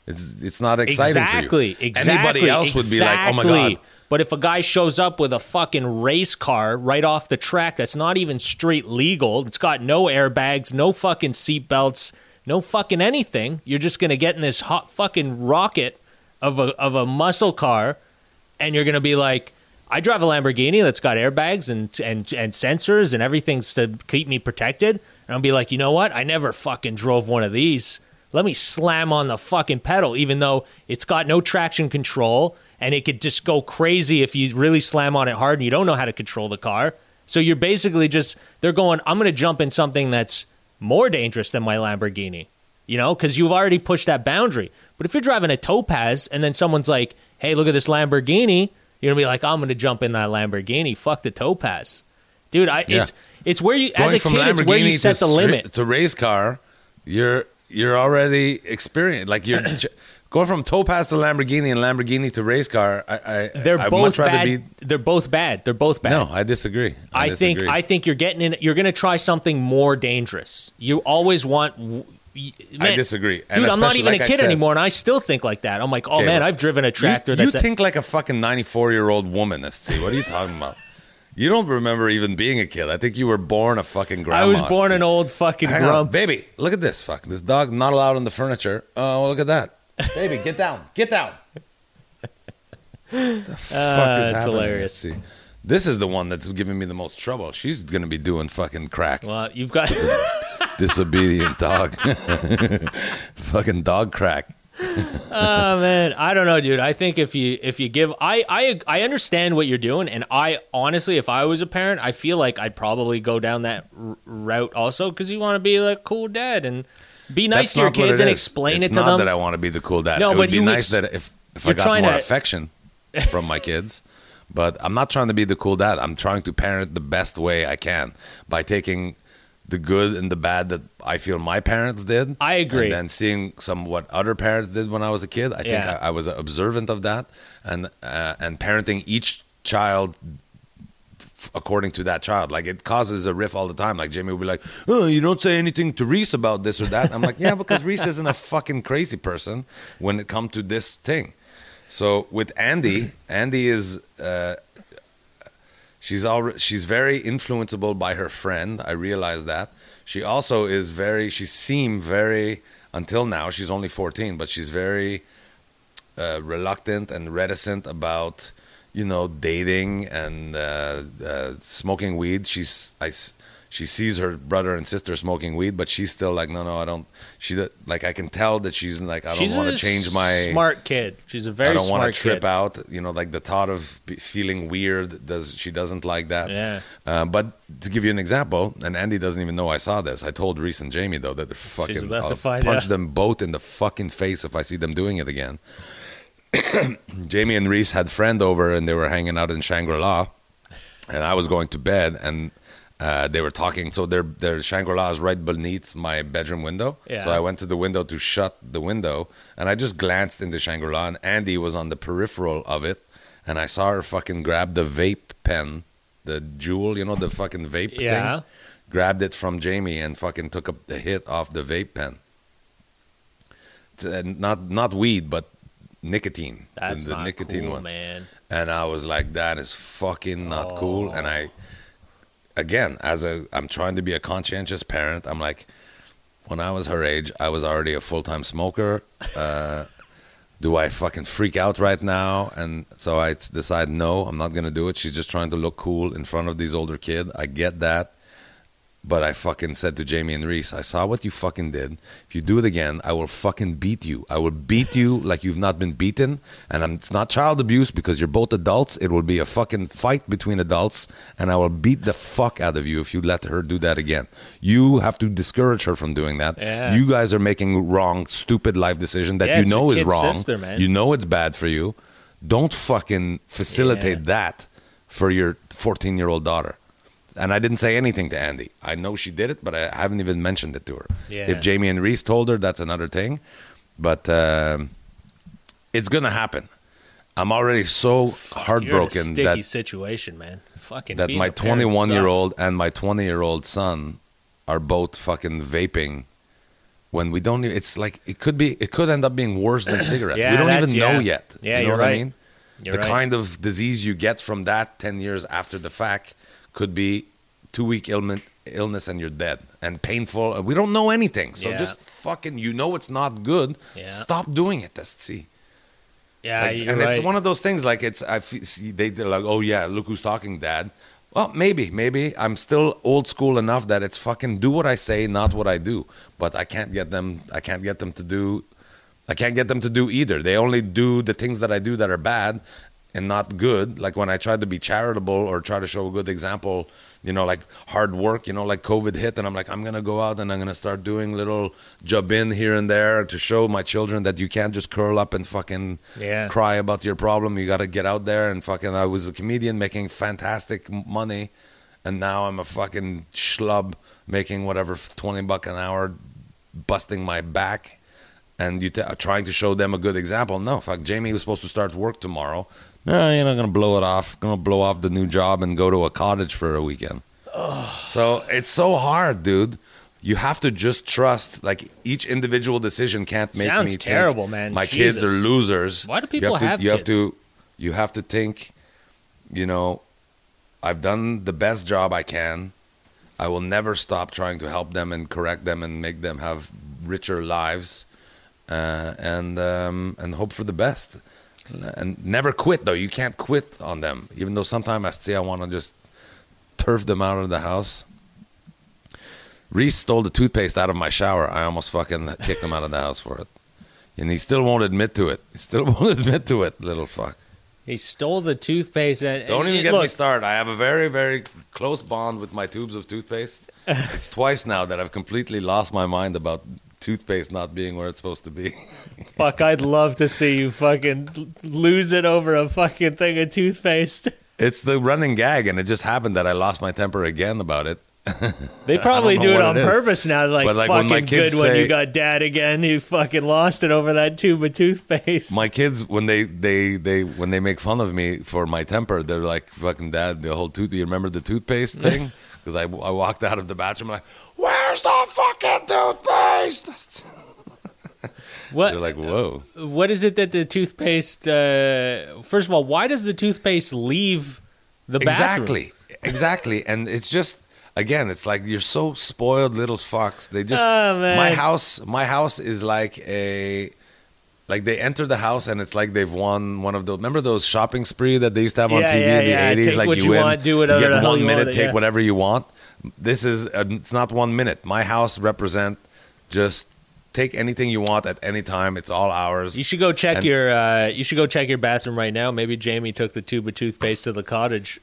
It's not exciting for you. Exactly. Anybody else would be like, oh, my God. But if a guy shows up with a fucking race car right off the track that's not even street legal, it's got no airbags, no fucking seatbelts, no fucking anything. You're just going to get in this hot fucking rocket of a muscle car, and you're going to be like, I drive a Lamborghini that's got airbags and sensors and everything's to keep me protected. And I'll be like, you know what? I never fucking drove one of these. Let me slam on the fucking pedal, even though it's got no traction control, and it could just go crazy if you really slam on it hard and you don't know how to control the car. So you're basically just, they're going, I'm going to jump in something that's more dangerous than my Lamborghini, you know, because you've already pushed that boundary. But if you're driving a Topaz and then someone's like, hey, look at this Lamborghini, you're going to be like, I'm going to jump in that Lamborghini. Fuck the Topaz. Dude, it's where you, as a kid, it's where you set the limit. To race car, you're already experienced. Like, you're going from Topaz to Lamborghini and Lamborghini to race car. They're both bad. They're both bad. No, I disagree. I think you're getting in. You're going to try something more dangerous. You always want. I disagree, and dude. I'm not even like a kid anymore, and I still think like that. I'm like, oh man, I've driven a tractor. You think like a fucking 94-year-old woman. Let's see. What are you talking about? You don't remember even being a kid. I think you were born a fucking grandma. I was born an old fucking grump. Baby, look at this. Fuck, this dog not allowed on the furniture. Oh, look at that. Baby, get down. Get down. What the fuck is happening? Hilarious. See, this is the one that's giving me the most trouble. She's going to be doing fucking crack. Well, you've got... Disobedient dog. Fucking dog crack. Oh, man. I don't know, dude. I think if you give... I understand what you're doing, and I honestly, if I was a parent, I feel like I'd probably go down that route also, because you want to be like cool dad and... Be nice to your kids and explain it to them. It's not that I want to be the cool dad. No, it would be nice that if I got more affection from my kids. But I'm not trying to be the cool dad. I'm trying to parent the best way I can by taking the good and the bad that I feel my parents did. I agree. And then seeing some what other parents did when I was a kid. I think I was observant of that. And parenting each child according to that child, like it causes a riff all the time. Like Jamie will be like, "Oh, you don't say anything to Reese about this or that." I'm like, "Yeah, because Reese isn't a fucking crazy person when it comes to this thing." So with Andy is she's very influenceable by her friend. I realize that she also is very. She seemed very until now. She's only 14, but she's very reluctant and reticent about. Dating and smoking weed. She's I she sees her brother and sister smoking weed, but she's still like, no, I don't. She like, I can tell that she's like, I don't want to change my. Smart kid. She's a very smart kid. I don't want to trip out. You know, like the thought of feeling weird. She doesn't like that. Yeah. But to give you an example, and Andy doesn't even know I saw this. I told Reese and Jamie though that they're fucking. She's about to find out. Punch them both in the fucking face if I see them doing it again. Jamie and Reese had a friend over and they were hanging out in Shangri-La, and I was going to bed, and they were talking. So their Shangri-La is right beneath my bedroom window. Yeah. So I went to the window to shut the window, and I just glanced into Shangri-La, and Andy was on the peripheral of it, and I saw her fucking grab the vape pen, the jewel, you know, the fucking vape thing. Grabbed it from Jamie and fucking took up the hit off the vape pen. Not weed, but nicotine. That's the nicotine cool, ones, man. And I was like, that is fucking not cool. And I, again, I'm trying to be a conscientious parent. I'm like, when I was her age, I was already a full-time smoker. Do I fucking freak out right now? And so I decide, no, I'm not gonna do it. She's just trying to look cool in front of these older kids. I get that. But I fucking said to Jamie and Reese, I saw what you fucking did. If you do it again, I will fucking beat you. I will beat you like you've not been beaten. And it's not child abuse because you're both adults. It will be a fucking fight between adults. And I will beat the fuck out of you if you let her do that again. You have to discourage her from doing that. Yeah. You guys are making wrong, stupid life decision that you know is wrong. Sister, man. You know it's bad for you. Don't fucking facilitate that for your 14-year-old daughter. And I didn't say anything to Andy. I know she did it, but I haven't even mentioned it to her. Yeah. If Jamie and Reese told her, that's another thing. But it's going to happen. I'm already so heartbroken. You're in a sticky situation, man. Fucking that my 21-year-old and my 20-year-old son are both fucking vaping. When we don't, it's like it could end up being worse than cigarettes. We don't even know yet. Yeah, you know what I mean? You're the kind of disease you get from that 10 years after the fact. Could be 2-week illness and you're dead and painful. We don't know anything. So just fucking, you know, it's not good. Yeah. Stop doing it. Let's see. Yeah. Like, and it's one of those things like they're like, oh yeah, look who's talking, Dad. Well, maybe I'm still old school enough that it's fucking do what I say, not what I do, but I can't get them to do either. They only do the things that I do that are bad and not good. Like when I tried to be charitable or try to show a good example, you know, like hard work, you know, like COVID hit and I'm like, I'm going to go out and I'm going to start doing little job in here and there to show my children that you can't just curl up and fucking cry about your problem. You got to get out there and fucking, I was a comedian making fantastic money and now I'm a fucking schlub making whatever $20 an hour, busting my back. And you trying to show them a good example. No, fuck, Jamie was supposed to start work tomorrow. No, you're not going to blow it off. Going to blow off the new job and go to a cottage for a weekend. Oh. So it's so hard, dude. You have to just trust. Like each individual decision can't make me think. Sounds terrible, man. My kids are losers. Why do people have kids? You have to think, you know, I've done the best job I can. I will never stop trying to help them and correct them and make them have richer lives and hope for the best. And never quit, though. You can't quit on them. Even though sometimes I say I want to just turf them out of the house. Reese stole the toothpaste out of my shower. I almost fucking kicked him out of the house for it. And he still won't admit to it. He still won't admit to it, little fuck. He stole the toothpaste. Don't even get me started. I have a very, very close bond with my tubes of toothpaste. It's twice now that I've completely lost my mind about toothpaste not being where it's supposed to be. Fuck, I'd love to see you fucking lose it over a fucking thing of toothpaste. It's the running gag, and it just happened that I lost my temper again about it. They probably do it on purpose now. Like fucking good when you got Dad again. You fucking lost it over that tube of toothpaste. My kids, when they make fun of me for my temper, they're like, "Fucking Dad, the whole tooth. You remember the toothpaste thing?" Because I walked out of the bathroom like, "Where's the fucking toothpaste?" What? They're like, "Whoa." What is it that the toothpaste? First of all, why does the toothpaste leave the bathroom? Exactly, and it's just. Again, it's like you're so spoiled, little fucks. They just my house is like they enter the house and it's like they've won one of those. Remember those shopping spree that they used to have on TV in the 80s? Take like what you want, do whatever you want. You get 1 minute, take whatever you want. This is, it's not 1 minute. My house represent just take anything you want at any time. It's all ours. You should go check you should go check your bathroom right now. Maybe Jamie took the tube of toothpaste to the cottage.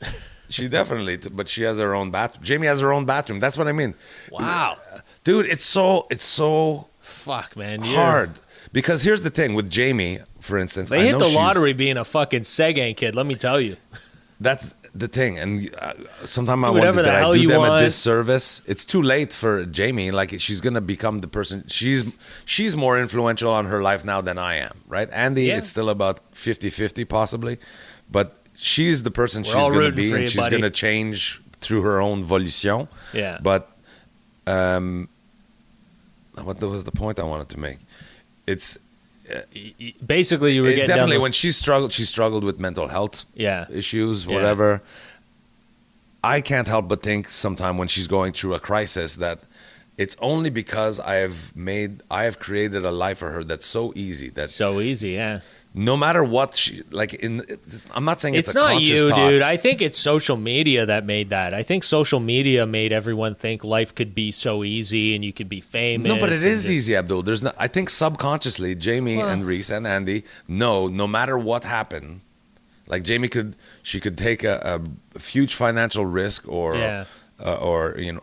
She definitely, but she has her own bathroom. Jamie has her own bathroom. That's what I mean. Wow. Dude, it's so fuck, man. Hard. Yeah. Because here's the thing with Jamie, for instance. They hit the lottery being a fucking Segan kid, let me tell you. That's the thing. And sometimes I wonder that I do them a disservice. It's too late for Jamie. Like, she's going to become the person. She's more influential on her life now than I am, right? Andy, it's still about 50-50 possibly. But she's the person she's going to be, and she's going to change through her own volition. Yeah. But what was the point I wanted to make? It's basically you were getting definitely when she struggled with mental health issues, whatever. Yeah. I can't help but think sometime when she's going through a crisis that it's only because I have created a life for her that's so easy. That's so easy, yeah. No matter what, I'm not saying it's a conscious thought. It's not you, dude. I think it's social media that made that. I think social media made everyone think life could be so easy and you could be famous. No, but it is easy, Abdul. I think subconsciously, Jamie and Reese and Andy know no matter what happened, like Jamie could take a huge financial risk or no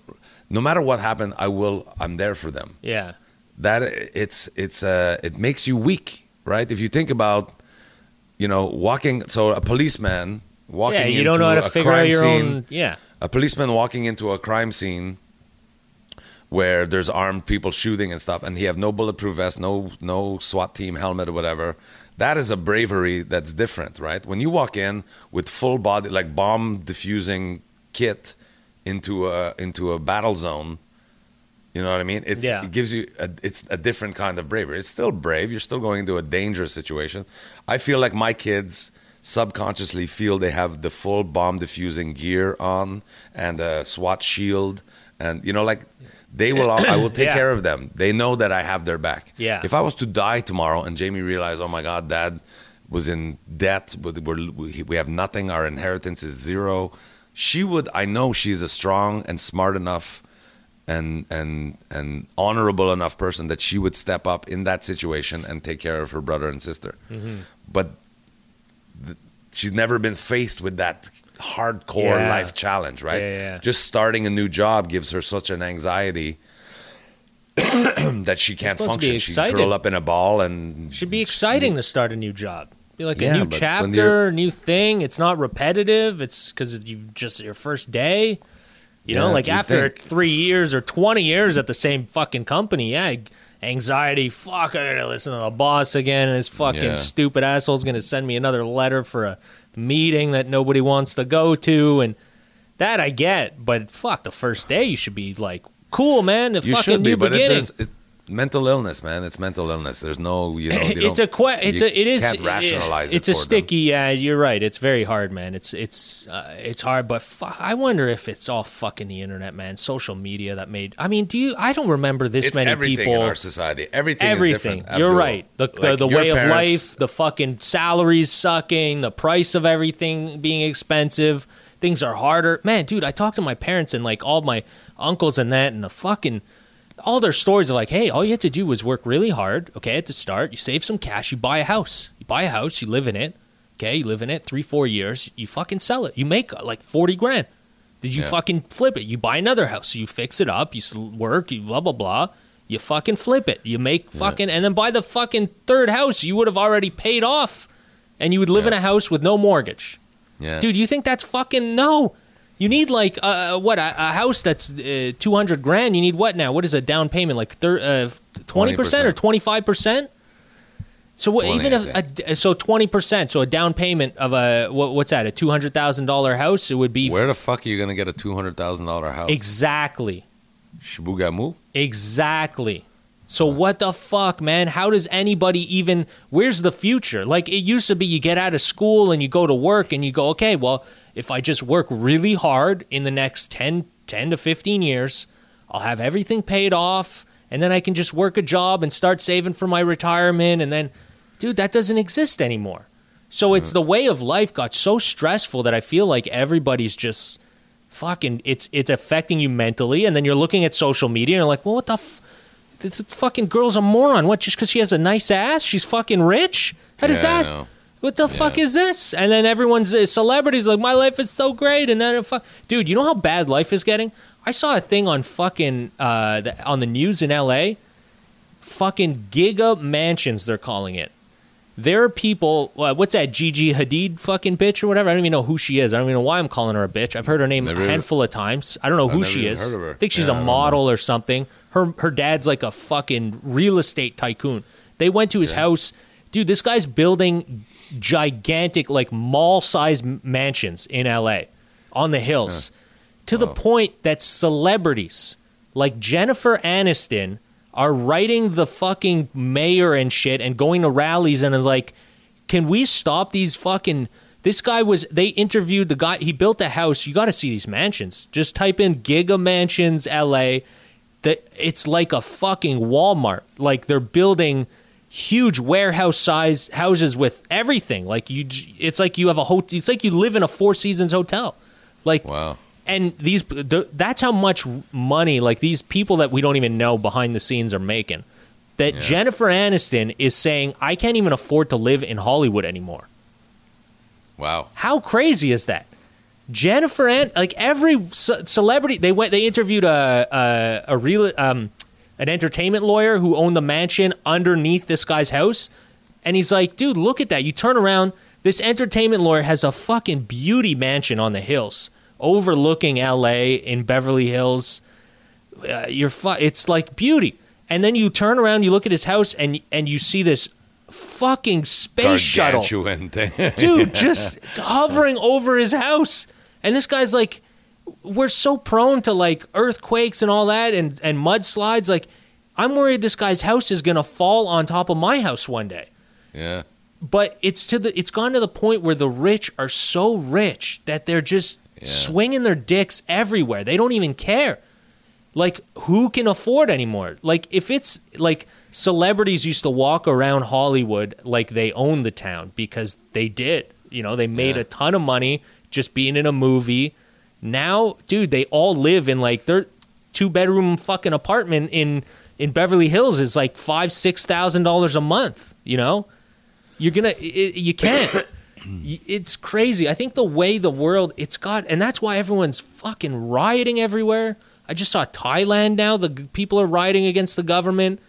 matter what happened, I'm there for them. Yeah, that it makes you weak. Right? If you think about, a policeman walking into a crime scene. Yeah, you don't know how to figure out your own, A policeman walking into a crime scene where there's armed people shooting and stuff, and he have no bulletproof vest, no SWAT team helmet or whatever. That is a bravery that's different, right? When you walk in with full body, like bomb diffusing kit into a battle zone, you know what I mean? It gives you it's a different kind of bravery. It's still brave. You're still going into a dangerous situation. I feel like my kids subconsciously feel they have the full bomb diffusing gear on and a SWAT shield, and they will. I will take care of them. They know that I have their back. Yeah. If I was to die tomorrow and Jamie realized, oh my God, Dad was in debt, we have nothing. Our inheritance is zero. I know she's a strong and smart enough and honorable enough person that she would step up in that situation and take care of her brother and sister. Mm-hmm. But she's never been faced with that hardcore life challenge, right? Yeah. Just starting a new job gives her such an anxiety that she can't function. She curl up in a ball and... Should be exciting to start a new job. Be like a new chapter, new thing. It's not repetitive. It's because your first day... after 3 years or 20 years at the same fucking company, anxiety, fuck, I gotta listen to the boss again, and his fucking stupid asshole's gonna send me another letter for a meeting that nobody wants to go to, and that I get, but fuck, the first day you should be like, cool, man, new beginning. Mental illness, man. It's mental illness. There's no, you can't rationalize it for them. Yeah, you're right. It's very hard, man. It's hard, but I wonder if it's all fucking the internet, man. Social media that made. I mean, I don't remember many everything people. Everything in our society. Everything is different. Abdul. You're right. The way of life, the fucking salaries sucking, the price of everything being expensive. Things are harder, man, dude. I talked to my parents and all my uncles and that, and the fucking. All their stories are like, hey, all you had to do was work really hard, okay, at the start. You save some cash, you buy a house. You live in it, okay? You live in it 3-4 years. You fucking sell it. You make like 40 grand. Did you fucking flip it? You buy another house. You fix it up. You work, you blah, blah, blah. You fucking flip it. You make fucking... Yeah. And then by the fucking third house, you would have already paid off. And you would live in a house with no mortgage. Yeah. Dude, you think that's fucking... No. You need a house that's 200 grand. You need what now? What is a down payment? 20% or 25%? So 20%. So a down payment of what's that? A $200,000 house? It would be. Where the fuck are you going to get a $200,000 house? Exactly. Shibugamu? Exactly. So what the fuck, man? How does anybody even? Where's the future? Like it used to be, you get out of school and you go to work and you go, okay, well. If I just work really hard in the next 10 to 15 years, I'll have everything paid off, and then I can just work a job and start saving for my retirement. And then, dude, that doesn't exist anymore. So it's the way of life got so stressful that I feel like everybody's just fucking, it's affecting you mentally. And then you're looking at social media and you're like, well, what the this fucking girl's a moron. What, just because she has a nice ass, she's fucking rich? How does that... What the fuck is this? And then everyone's celebrities like, my life is so great. And then, dude, you know how bad life is getting? I saw a thing on fucking, on the news in LA, fucking Giga Mansions, they're calling it. There are people, what's that, Gigi Hadid fucking bitch or whatever? I don't even know who she is. I don't even know why I'm calling her a bitch. I've heard her name a handful of times. I don't know who she is. I think she's a model or something. Her dad's like a fucking real estate tycoon. They went to his house. Dude, this guy's building gigantic, like, mall-sized mansions in L.A. on the hills to the point that celebrities like Jennifer Aniston are writing the fucking mayor and shit and going to rallies and is like, can we stop these fucking... This guy was... They interviewed the guy. He built a house. You got to see these mansions. Just type in Giga Mansions L.A. It's like a fucking Walmart. Like, they're building... huge warehouse size houses with everything. Like you, it's like you have a hotel. It's like you live in a Four Seasons hotel. Like, wow. And that's how much money like these people that we don't even know behind the scenes are making. That Jennifer Aniston is saying, I can't even afford to live in Hollywood anymore. Wow. How crazy is that? Jennifer Aniston, like every celebrity, they interviewed a real an entertainment lawyer who owned the mansion underneath this guy's house. And he's like, dude, look at that. You turn around. This entertainment lawyer has a fucking beauty mansion on the hills, overlooking LA in Beverly Hills. It's like beauty. And then you turn around, you look at his house, and you see this fucking space shuttle. Dude, just hovering over his house. And this guy's like, we're so prone to like earthquakes and all that and mudslides. Like, I'm worried this guy's house is going to fall on top of my house one day. Yeah. But it's gone to the point where the rich are so rich that they're just swinging their dicks everywhere. They don't even care. Like, who can afford anymore? Like, if it's like celebrities used to walk around Hollywood like they owned the town because they did. You know, they made a ton of money just being in a movie. Now, dude, they all live in like their 2-bedroom fucking apartment in Beverly Hills is like $5,000-$6,000 a month. You know, you can't. It's crazy. I think the way the world and that's why everyone's fucking rioting everywhere. I just saw Thailand now. The people are rioting against the government.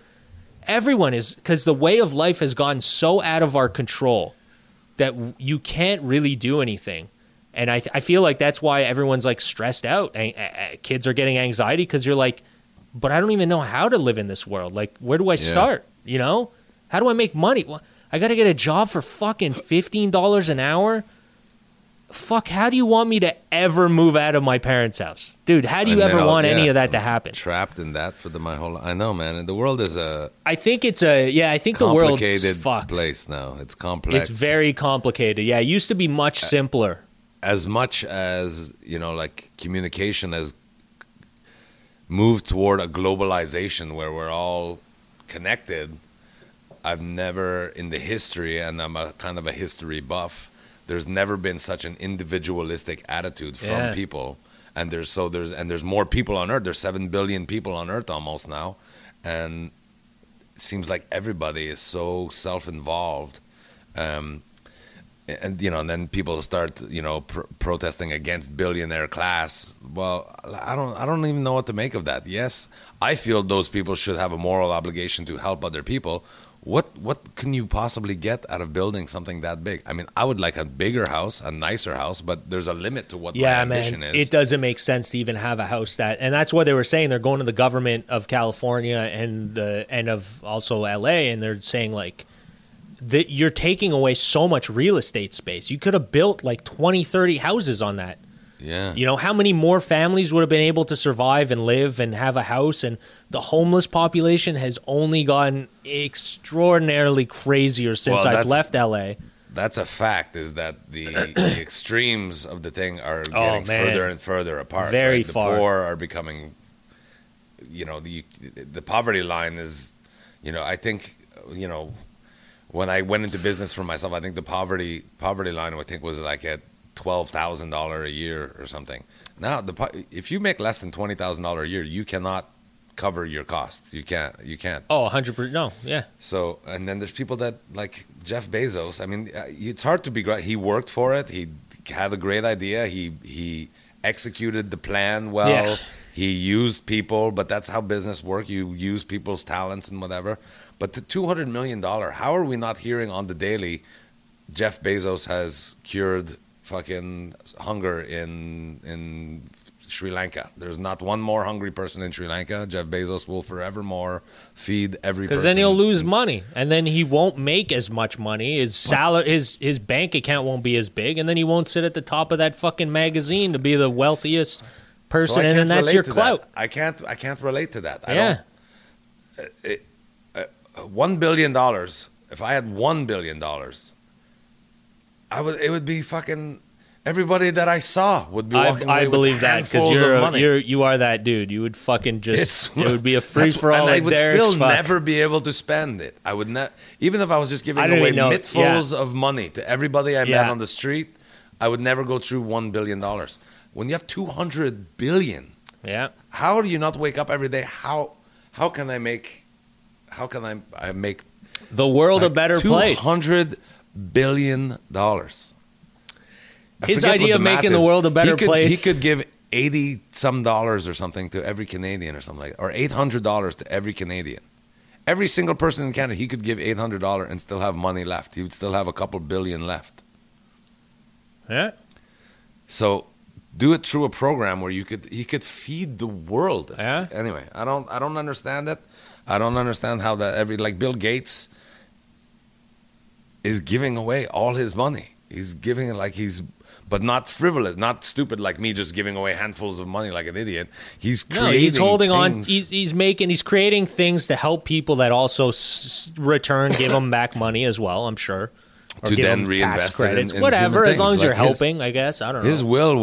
Everyone is because the way of life has gotten so out of our control that you can't really do anything. And I feel like that's why everyone's like stressed out. Kids are getting anxiety because you're like, but I don't even know how to live in this world. Like, where do I start? You know, how do I make money? Well, I got to get a job for fucking $15 an hour. Fuck, how do you want me to ever move out of my parents' house? Dude, how do you ever want any of that to happen? Trapped in that for my whole life. I know, man. And the world is a... I think it's a... Yeah, I think the world's complicated place now. It's complex. It's very complicated. Yeah, it used to be much simpler. As much as, you know, like communication has moved toward a globalization where we're all connected, I've never in the history, and I'm a kind of a history buff, there's never been such an individualistic attitude from people. And there's more people on Earth. There's 7 billion people on Earth almost now. And it seems like everybody is so self-involved. And, you know, and then people start, you know, protesting against billionaire class. Well, I don't even know what to make of that. Yes, I feel those people should have a moral obligation to help other people. What can you possibly get out of building something that big? I mean, I would like a bigger house, a nicer house, but there's a limit to what my ambition is. It doesn't make sense to even have a house that, and that's what they were saying. They're going to the government of California and of also LA, and they're saying like, that you're taking away so much real estate space. You could have built like 20, 30 houses on that. Yeah. You know, how many more families would have been able to survive and live and have a house? And the homeless population has only gotten extraordinarily crazier since I've left LA. That's a fact, is that the extremes of the thing are getting further and further apart. Very far. The poor are becoming, you know, the poverty line is, you know, I think, you know, when I went into business for myself, I think the poverty line, I think, was like at $12,000 a year or something. Now, if you make less than $20,000 a year, you cannot cover your costs. You can't. Oh, 100%. No, yeah. So, and then there's people that, like Jeff Bezos, I mean, it's hard to begrudge. He worked for it. He had a great idea. He executed the plan well. Yeah. He used people, but that's how business works. You use people's talents and whatever. But the $200 million, how are we not hearing on the daily, Jeff Bezos has cured fucking hunger in Sri Lanka. There's not one more hungry person in Sri Lanka. Jeff Bezos will forevermore feed every person. Because then he'll lose money, and then he won't make as much money. His salary, his bank account won't be as big, and then he won't sit at the top of that fucking magazine to be the wealthiest person, so, and then that's your clout. That. I can't relate to that. $1 billion. If I had $1 billion, it would be fucking. Everybody that I saw would be walking away with handfuls of money. I believe that because you are that dude. You would fucking just. It would be a free for all. And I would still never be able to spend it. I would not, even if I was just giving away mittfuls of money to everybody I met on the street. I would never go through $1 billion. When you have $200 billion, how do you not wake up every day? How can I make the world a better place? $200 billion. His idea of making the world a better place. He could give $80 some or something to every Canadian or something like that, or $800 to every Canadian. Every single person in Canada, he could give $800 and still have money left. He would still have a couple billion left. Yeah. So do it through a program where he could feed the world. Yeah. Anyway, I don't understand it. I don't understand how that like Bill Gates is giving away all his money. He's giving it but not frivolous, not stupid like me, just giving away handfuls of money like an idiot. He's holding on. He's creating things to help people that also give them back money as well, I'm sure. Or to give then reinvest tax credits, in whatever, as long as you're helping, I guess. I don't know. His will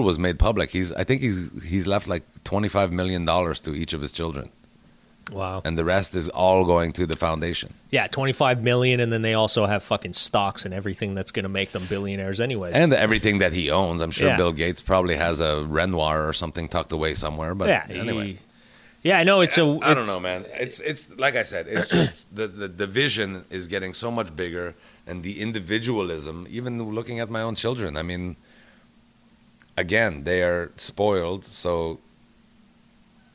was made public. I think he's left like $25 million to each of his children. Wow. And the rest is all going to the foundation. Yeah, 25 million, and then they also have fucking stocks and everything that's going to make them billionaires anyways. And everything that he owns. I'm sure Bill Gates probably has a Renoir or something tucked away somewhere, but anyway. I know I don't know, man. It's like I said, it's just the vision is getting so much bigger, and the individualism, even looking at my own children. I mean, again, they are spoiled, so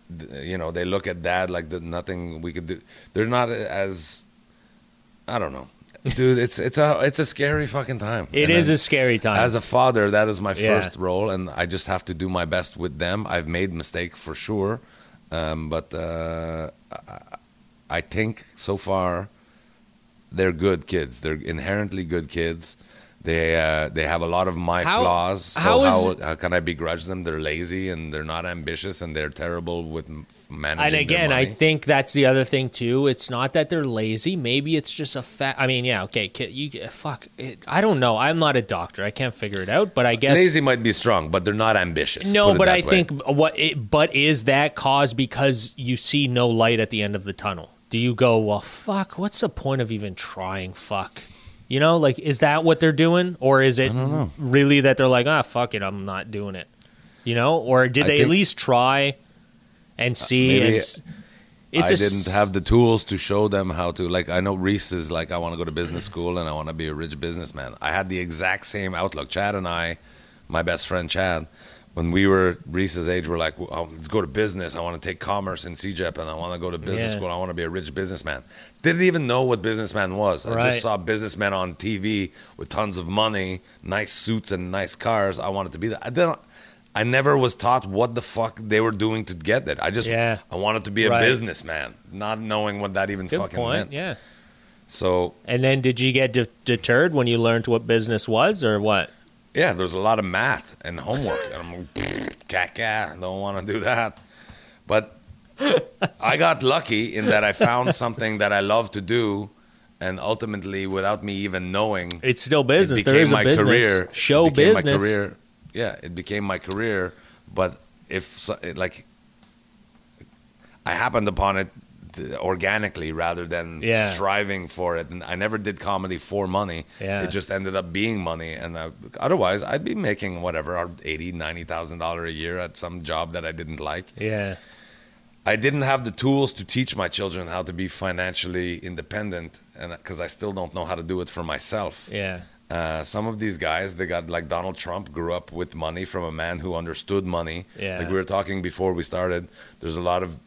they look at dad like nothing we could do. They're not as, I don't know, dude. It's a scary fucking time. It is a scary time. As a father, that is my first role, and I just have to do my best with them. I've made mistakes for sure, but I think so far they're good kids. They're inherently good kids. They have a lot of my flaws, so how can I begrudge them? They're lazy, and they're not ambitious, and they're terrible with managing And again, their money. I think that's the other thing, too. It's not that they're lazy. Maybe it's just a fact. I mean, I don't know. I'm not a doctor. I can't figure it out, but I guess... Lazy might be strong, but they're not ambitious. No, but I think is that cause because you see no light at the end of the tunnel? Do you go, well, fuck, what's the point of even trying, fuck? You know, like, is that what they're doing? Or is it really that they're like, fuck it, I'm not doing it? You know? Or did they at least try and see? I didn't have the tools to show them how to. Like, I know Reese is like, I want to go to business school and I want to be a rich businessman. I had the exact same outlook. Chad and I, my best friend Chad, when we were Reese's age, we're like, I'll go to business. I want to take commerce in CJEP, and I want to go to business school. I want to be a rich businessman. Didn't even know what businessman was. I just saw businessmen on TV with tons of money, nice suits and nice cars. I wanted to be that. I never was taught what the fuck they were doing to get that. I wanted to be a businessman, not knowing what that even meant. Yeah. So. And then did you get deterred when you learned what business was, or what? Yeah, there's a lot of math and homework. And I'm like, caca, don't want to do that. But I got lucky in that I found something that I love to do. And ultimately, without me even knowing... It's still business. There is a business. Career. Show business. My career. Yeah, it became my career. But I happened upon it organically rather than striving for it. And I never did comedy for money. Yeah. It just ended up being money. And otherwise, I'd be making whatever, $80,000, $90,000 a year at some job that I didn't like. Yeah. I didn't have the tools to teach my children how to be financially independent, and because I still don't know how to do it for myself. Yeah. Some of these guys, they got like Donald Trump grew up with money from a man who understood money. Yeah. Like we were talking before we started, there's a lot of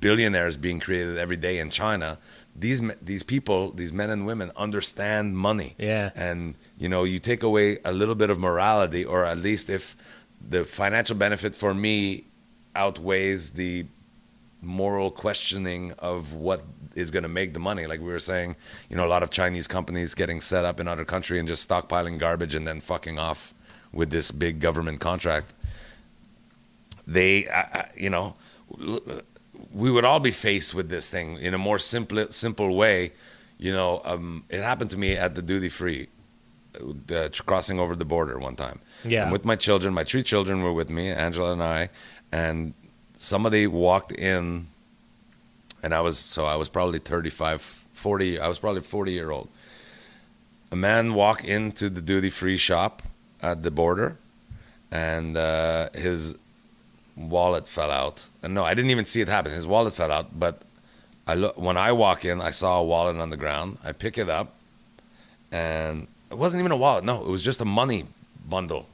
billionaires being created every day in China. These people, these men and women, understand money. Yeah. And, you know, you take away a little bit of morality, or at least if the financial benefit for me outweighs the moral questioning of what is going to make the money. Like we were saying, you know, a lot of Chinese companies getting set up in other country and just stockpiling garbage and then fucking off with this big government contract. They, you know, we would all be faced with this thing in a more simple way. You know, it happened to me at the duty free, crossing over the border one time. Yeah. I'm with my children. My three children were with me, Angela and I. And somebody walked in, and I was probably 40-year-old. A man walked into the duty-free shop at the border, and his wallet fell out. And no, I didn't even see it happen. His wallet fell out, but when I walk in, I saw a wallet on the ground. I pick it up, and it wasn't even a wallet. No, it was just a money bundle.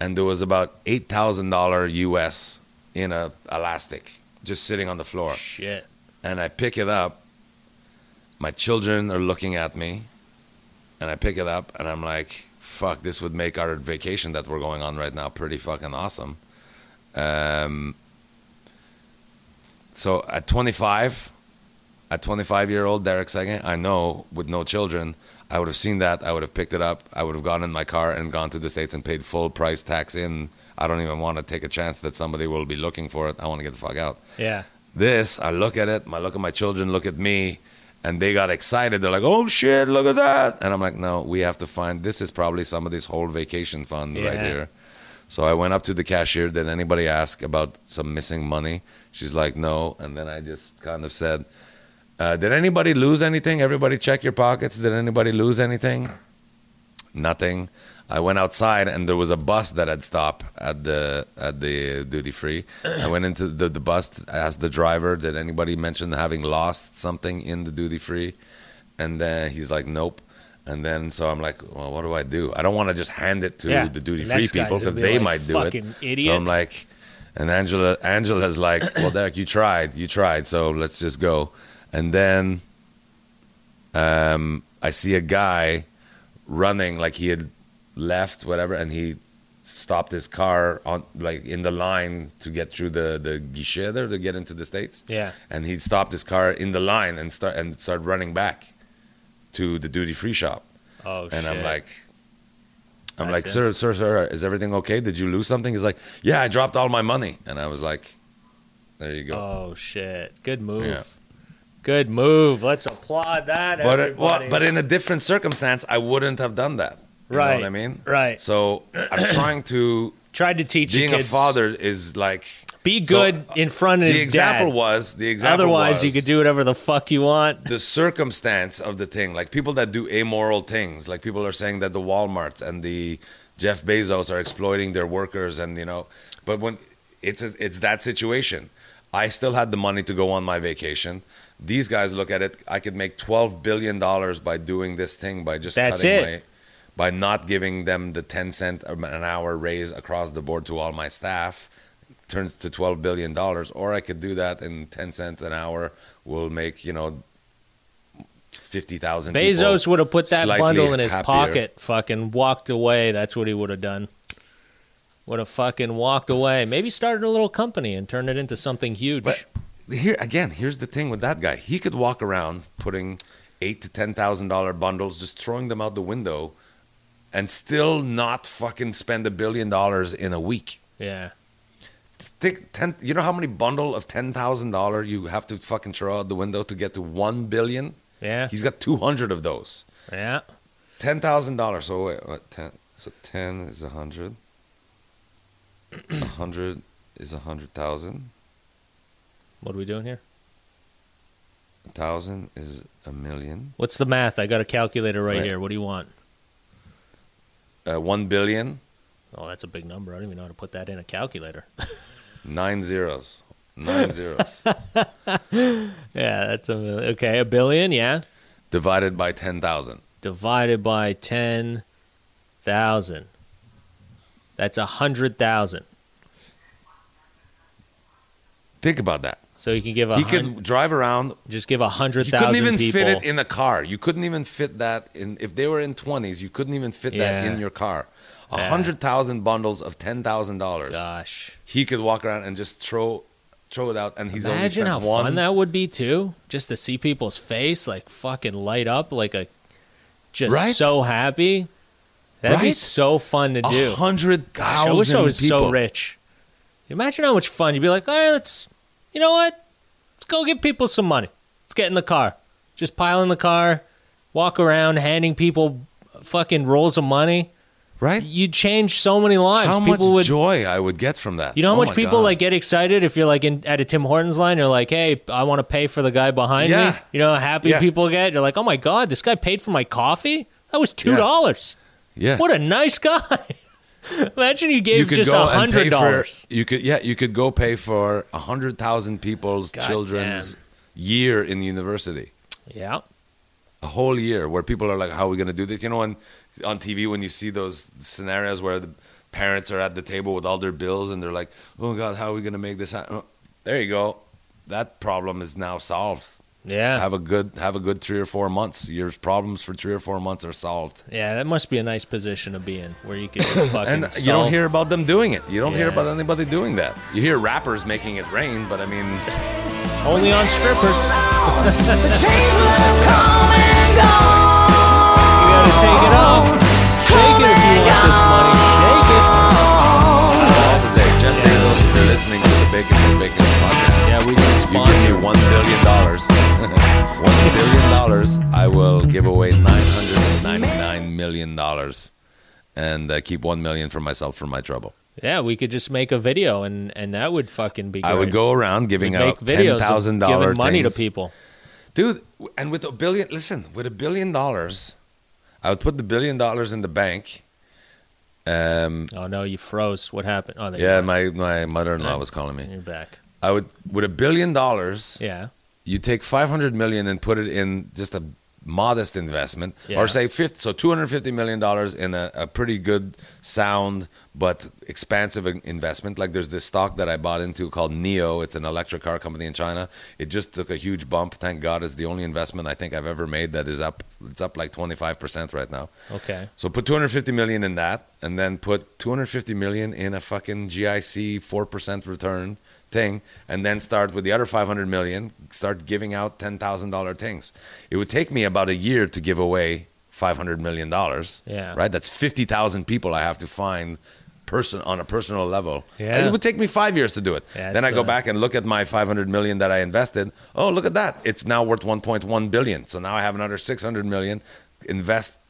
And there was about $8,000 US in a elastic, just sitting on the floor. Shit. And I pick it up. My children are looking at me. And I pick it up, and I'm like, fuck, this would make our vacation that we're going on right now pretty fucking awesome. So at 25-year-old Derek Sagan, I know with no children, I would have seen that. I would have picked it up. I would have gone in my car and gone to the States and paid full price tax in. I don't even want to take a chance that somebody will be looking for it. I want to get the fuck out. Yeah. This, I look at it. I look at my children, look at me, and they got excited. They're like, oh, shit, look at that. And I'm like, no, we have to find. This is probably somebody's whole vacation fund right here. So I went up to the cashier. Did anybody ask about some missing money? She's like, no. And then I just kind of said, did anybody lose anything? Everybody check your pockets. Did anybody lose anything? Nothing. I went outside, and there was a bus that had stopped at the duty-free. I went into the bus, asked the driver, did anybody mention having lost something in the duty-free? And then he's like, nope. And then so I'm like, well, what do I do? I don't want to just hand it to the duty-free people because they like, might do it. Idiot. So I'm like, and Angela's like, well, Derek, you tried, so let's just go. And then I see a guy running like he had left, whatever, and he stopped his car on like in the line to get through the guichet there to get into the States. Yeah. And he stopped his car in the line and started running back to the duty-free shop. Oh, shit. And I'm like, sir, is everything okay? Did you lose something? He's like, yeah, I dropped all my money. And I was like, there you go. Oh, shit. Good move. Yeah. Good move. Let's applaud that, everybody. But in a different circumstance, I wouldn't have done that. You know what I mean? Right. So I'm trying to... Tried to teach being kids. A father is like... Be good in front of his dad. The example Otherwise, you could do whatever the fuck you want. The circumstance of the thing. Like, people that do amoral things. Like, people are saying that the Walmarts and the Jeff Bezos are exploiting their workers and, you know... But when it's that situation. I still had the money to go on my vacation. These guys look at it. I could make $12 billion by doing this thing, by just by not giving them the 10 cent an hour raise across the board to all my staff. It turns to $12 billion. Or I could do that and 10 cents an hour will make, you know, 50,000 people. Bezos would have put that bundle in his pocket, fucking walked away. That's what he would have done. Would have fucking walked away. Maybe started a little company and turned it into something huge. But here again, here's the thing with that guy. He could walk around putting $8,000 to $10,000 bundles, just throwing them out the window, and still not fucking spend $1 billion in a week. Yeah. You know how many bundle of $10,000 you have to fucking throw out the window to get to $1 billion? Yeah. He's got 200 of those. Yeah. $10,000. So wait, what? 10. So 10 is 100. 100 is 100,000. What are we doing here? 1,000 is a million. What's the math? I got a calculator right here. What do you want? 1 billion. Oh, that's a big number. I don't even know how to put that in a calculator. 9 zeros. 9 zeros. Yeah, that's a million. Okay, a billion, yeah. Divided by 10,000. Divided by 10,000. That's 100,000. Think about that. So you can give a... He could drive around... Just give 100,000 people. You couldn't even fit it in a car. You couldn't even fit that in... If they were in 20s, you couldn't even fit that in your car. 100,000 bundles of $10,000. Gosh. He could walk around and just throw it out, and he's only spent one. Imagine how fun that would be, too. Just to see people's face, like, fucking light up, like a... Just so happy. That'd be so fun to do. 100,000 people. I wish I was so rich. Imagine how much fun. You'd be like, all right, let's... You know what? Let's go give people some money. Let's get in the car. Just pile in the car, walk around handing people fucking rolls of money. Right? You'd change so many lives. How people much would, joy I would get from that. You know how much people like get excited if you're like at a Tim Hortons line? You're like, hey, I want to pay for the guy behind me. You know how happy people get? You're like, oh my God, this guy paid for my coffee? That was $2. Yeah. What a nice guy. Imagine you gave just $100. You could go pay for 100,000 people's children's year in university. Yeah, a whole year where people are like, "How are we going to do this?" You know, on TV when you see those scenarios where the parents are at the table with all their bills and they're like, "Oh God, how are we going to make this happen?" Oh, there you go. That problem is now solved. Yeah, have a good 3 or 4 months. Your problems for 3 or 4 months are solved. Yeah, that must be a nice position to be in, where you can just fucking. And you don't hear about them doing it. You don't hear about anybody doing that. You hear rappers making it rain, but I mean, only on strippers. The chains will come and go. You gotta take it off, shake it if you want this money. Shake it. Jeff Bezos, if you're listening to the Bacon and Bacon podcast, we can sponsor you. $1 billion. $1 billion. I will give away $999 million, and keep $1 million for myself for my trouble. Yeah, we could just make a video, and that would fucking be. Great. I would go around giving out $10,000, giving money to people, dude. And with $1 billion, listen, with $1 billion, I would put the $1 billion in the bank. Oh no, you froze. What happened? Oh, yeah, my mother-in-law was calling me. You're back. I would, with $1 billion. Yeah. You take 500 million and put it in just a modest investment, or say 50. So $250 million in a pretty good, sound but expansive investment. Like there's this stock that I bought into called Neo. It's an electric car company in China. It just took a huge bump. Thank God, it's the only investment I think I've ever made that is up. It's up like 25% right now. Okay. So put 250 million in that, and then put 250 million in a fucking GIC 4% return thing, and then start with the other 500 million, start giving out $10,000 things. It would take me about a year to give away $500 million. Yeah. Right? That's 50,000 people I have to find on a personal level. Yeah. And it would take me 5 years to do it. Yeah, then I go back and look at my 500 million that I invested. Oh, look at that. It's now worth 1.1 billion. So now I have another 600 million invest.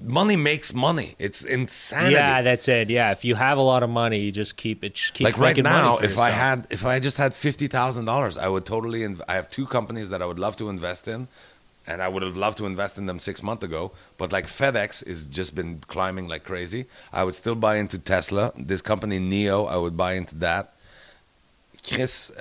Money makes money. It's insanity. Yeah, that's it. Yeah, if you have a lot of money, you just keep it. Just keep like right now, if yourself. If I just had $50,000, I would totally. I have two companies that I would love to invest in, and I would have loved to invest in them 6 months ago. But like FedEx has just been climbing like crazy. I would still buy into Tesla. This company Neo, I would buy into that. Chris,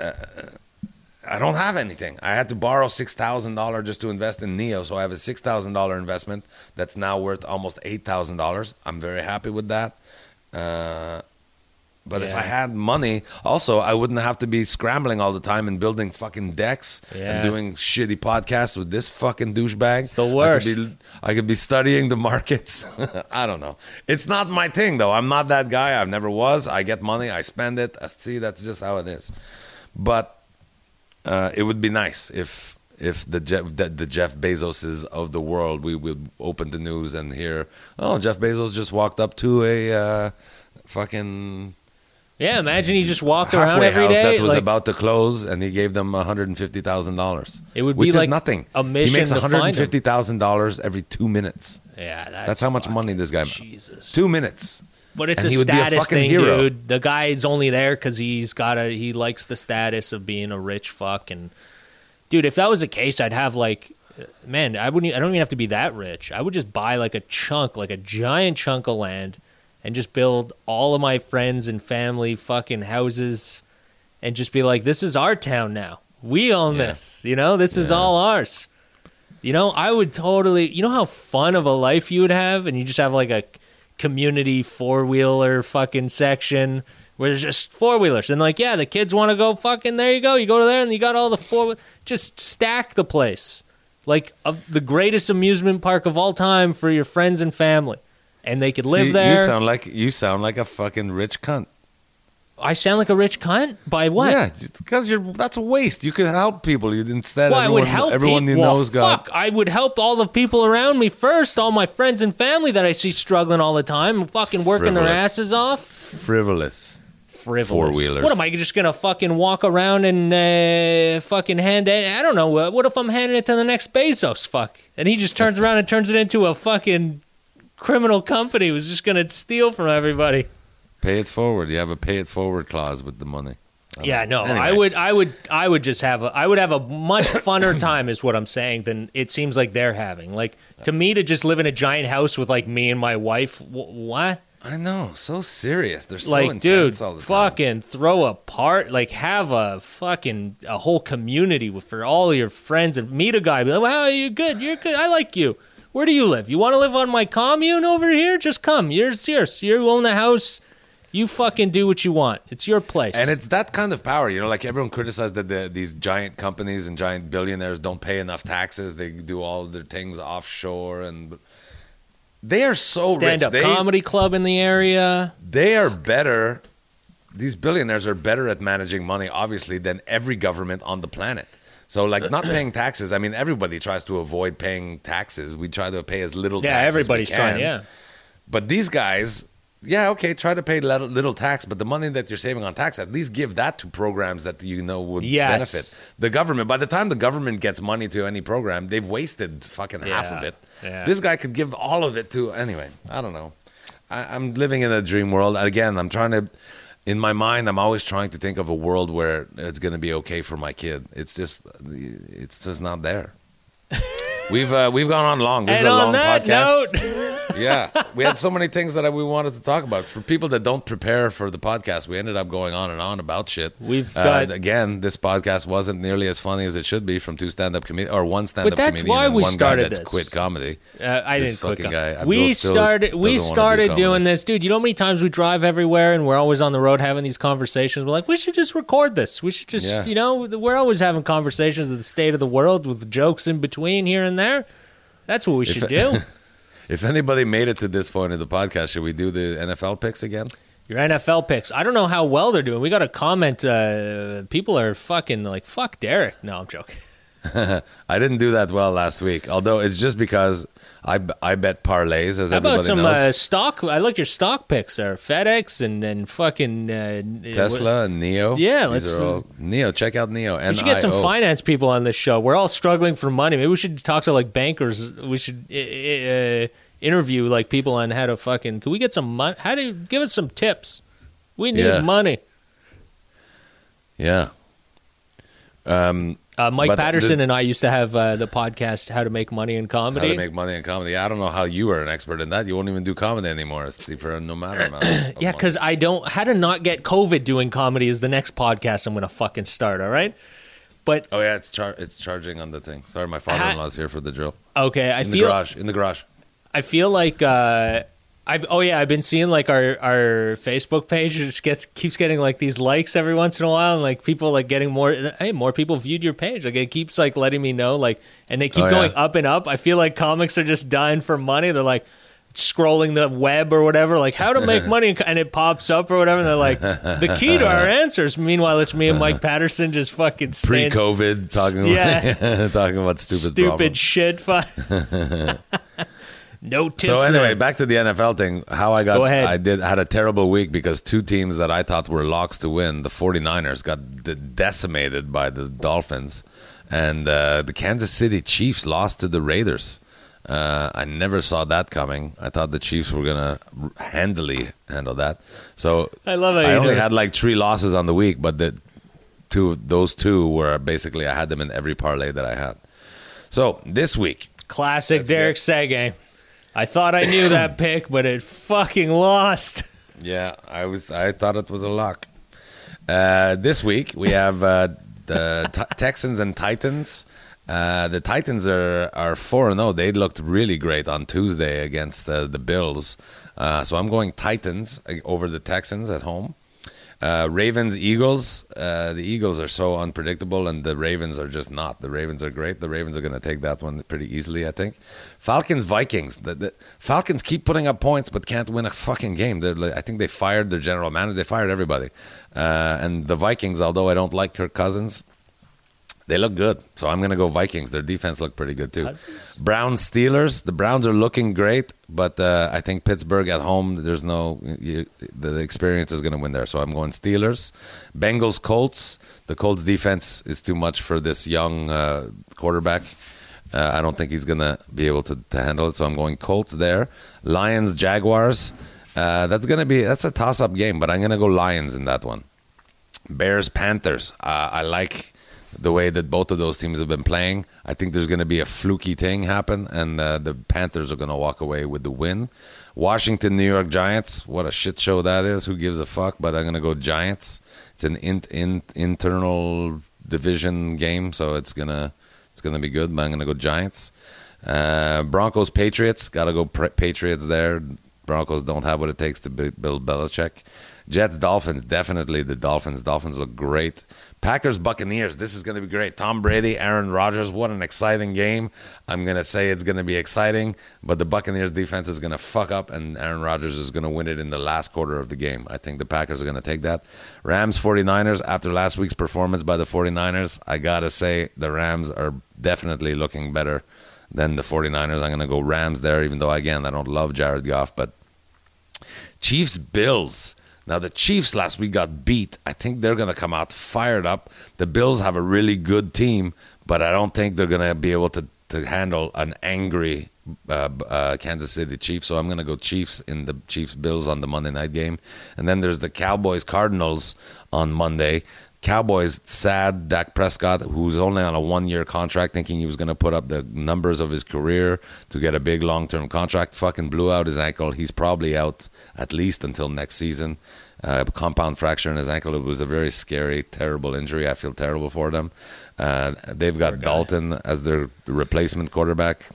I don't have anything. I had to borrow $6,000 just to invest in Neo, so I have a $6,000 investment that's now worth almost $8,000. I'm very happy with that. But if I had money, also, I wouldn't have to be scrambling all the time and building fucking decks and doing shitty podcasts with this fucking douchebag. It's the worst. I could be studying the markets. I don't know. It's not my thing, though. I'm not that guy. I never was. I get money. I spend it. I see, that's just how it is. But... it would be nice if the Jeff Bezoses of the world, we will open the news and hear, oh, Jeff Bezos just walked up to a fucking... Yeah, imagine he just walked around every day. Halfway house that was about to close, and he gave them $150,000. It would be like nothing. A mission. He makes $150,000 every 2 minutes. Yeah, that's how much money this guy makes. 2 minutes. But it's a status thing, dude. The guy's only there because he likes the status of being a rich fuck. And Dude, if that was the case, I'd have like, man, I don't even have to be that rich. I would just buy like a chunk, like a giant chunk of land, and just build all of my friends and family fucking houses, and just be like, this is our town now. We own this, you know? This is all ours. You know, I would totally, you know how fun of a life you would have? And you just have like a community four-wheeler fucking section where there's just four-wheelers. And like, yeah, the kids want to go fucking, there you go. You go to there and you got all the four, just stack the place. Like the greatest amusement park of all time for your friends and family. And they could live there. You sound like a fucking rich cunt. I sound like a rich cunt? By what? Yeah, because that's a waste. You could help people. I would help all the people around me first, all my friends and family that I see struggling all the time, fucking working their asses off. Frivolous. Four-wheelers. What, am I just going to fucking walk around and fucking hand it? I don't know. What if I'm handing it to the next Bezos, fuck? And he just turns around and turns it into a fucking criminal company who's just going to steal from everybody. Pay it forward. You have a pay it forward clause with the money. Anyway. I would have a much funner time is what I'm saying than it seems like they're having. Like to me to just live in a giant house with like me and my wife. What? I know. So serious. They're so like, intense, dude, all the time. Fucking throw a part. Like have a fucking a whole community for all your friends and meet a guy. Be like, wow, you're good. You're good. I like you. Where do you live? You want to live on my commune over here? Just come. You're serious. You own the house. You fucking do what you want. It's your place. And it's that kind of power. You know, like everyone criticized that these giant companies and giant billionaires don't pay enough taxes. They do all their things offshore. And they are so rich. Stand-up comedy club in the area. They are better. These billionaires are better at managing money, obviously, than every government on the planet. So, like, not paying taxes. I mean, everybody tries to avoid paying taxes. We try to pay as little taxes as we can. Yeah, everybody's trying, But these guys... Yeah, okay, try to pay little tax, but the money that you're saving on tax, at least give that to programs that you know would benefit the government. By the time the government gets money to any program, they've wasted fucking half of it. Yeah. This guy could give all of it to... Anyway, I don't know. I'm living in a dream world. Again, I'm trying to... In my mind, I'm always trying to think of a world where it's going to be okay for my kid. It's just not there. We've gone on long. This is a long podcast. Note. Yeah, we had so many things that we wanted to talk about. For people that don't prepare for the podcast, we ended up going on and on about shit. We've got again. This podcast wasn't nearly as funny as it should be from two stand-up comedians or one stand-up comedian. But that's why we started this. Quit comedy. I didn't quit comedy. We started doing this, dude. You know how many times we drive everywhere and we're always on the road having these conversations. We're like, we should just record this. We should just, you know, we're always having conversations of the state of the world with jokes in between here and there. That's what we should do. If anybody made it to this point of the podcast, should we do the NFL picks again? Your NFL picks. I don't know how well they're doing. We got a comment. People are fucking like, fuck Derek. No, I'm joking. I didn't do that well last week, although it's just because I bet parlays, as everybody knows. How about some stock? I like your stock picks there. FedEx and fucking... Tesla and Neo. Yeah, Neo, check out Neo. We should get some finance people on this show. We're all struggling for money. Maybe we should talk to like bankers. We should interview like people on how to fucking... Can we get some money? How do you give us some tips? We need money. Yeah. Mike Patterson and I used to have the podcast How to Make Money in Comedy. How to Make Money in Comedy. I don't know how you are an expert in that. You won't even do comedy anymore. It's for no matter amount. Yeah, because I don't... How to not get COVID doing comedy is the next podcast I'm going to fucking start, all right? But... Oh, yeah, it's charging on the thing. Sorry, my father-in-law's here for the drill. Okay, In the garage. I feel like... I've been seeing like our Facebook page just keeps getting like these likes every once in a while, and like people like getting more. Hey, more people viewed your page. Like it keeps like letting me know, like, and they keep going up and up. I feel like comics are just dying for money. They're like scrolling the web or whatever, like how to make money, and it pops up or whatever. And they're like the key to our answers. Meanwhile, it's me and Mike Patterson just fucking pre-COVID talking about stupid shit. No tips. So anyway, back to the NFL thing. I had a terrible week because two teams that I thought were locks to win, the 49ers, got decimated by the Dolphins, and the Kansas City Chiefs lost to the Raiders. I never saw that coming. I thought the Chiefs were going to handle that. So I only had like three losses on the week, but the two, those two were basically, I had them in every parlay that I had. So this week. Classic Derek Sege. I thought I knew that pick, but it fucking lost. Yeah, I thought it was a lock. This week, we have the Texans and Titans. The Titans are 4-0. They looked really great on Tuesday against the Bills. So I'm going Titans over the Texans at home. Ravens, Eagles. The Eagles are so unpredictable, and the Ravens are just not. The Ravens are great. The Ravens are going to take that one pretty easily, I think. Falcons, Vikings. The Falcons keep putting up points but can't win a fucking game. I think they fired their general manager. They fired everybody. And the Vikings, although I don't like Kirk Cousins, they look good. So I'm going to go Vikings. Their defense looked pretty good, too. Browns, Steelers. The Browns are looking great, but I think Pittsburgh at home, the experience is going to win there. So I'm going Steelers. Bengals, Colts. The Colts defense is too much for this young quarterback. I don't think he's going to be able to handle it. So I'm going Colts there. Lions, Jaguars. That's a toss-up game, but I'm going to go Lions in that one. Bears, Panthers. I like the way that both of those teams have been playing. I think there's going to be a fluky thing happen, and the Panthers are going to walk away with the win. Washington, New York Giants. What a shit show that is. Who gives a fuck? But I'm going to go Giants. It's an internal division game, so it's gonna be good, but I'm going to go Giants. Broncos, Patriots. Got to go Patriots there. Broncos don't have what it takes to Bill Belichick. Jets, Dolphins. Definitely the Dolphins. Dolphins look great. Packers, Buccaneers. This is going to be great. Tom Brady, Aaron Rodgers. What an exciting game. I'm going to say it's going to be exciting, but the Buccaneers defense is going to fuck up, and Aaron Rodgers is going to win it in the last quarter of the game. I think the Packers are going to take that. Rams, 49ers. After last week's performance by the 49ers, I got to say the Rams are definitely looking better than the 49ers. I'm going to go Rams there, even though, again, I don't love Jared Goff. But Chiefs, Bills. Now, the Chiefs last week got beat. I think they're going to come out fired up. The Bills have a really good team, but I don't think they're going to be able to handle an angry Kansas City Chiefs. So I'm going to go Chiefs in the Chiefs-Bills on the Monday night game. And then there's the Cowboys-Cardinals on Monday. Cowboys, sad Dak Prescott, who's only on a one-year contract, thinking he was going to put up the numbers of his career to get a big long-term contract, fucking blew out his ankle. He's probably out at least until next season. Compound fracture in his ankle. It was a very scary, terrible injury. I feel terrible for them. They've got Dalton as their replacement quarterback.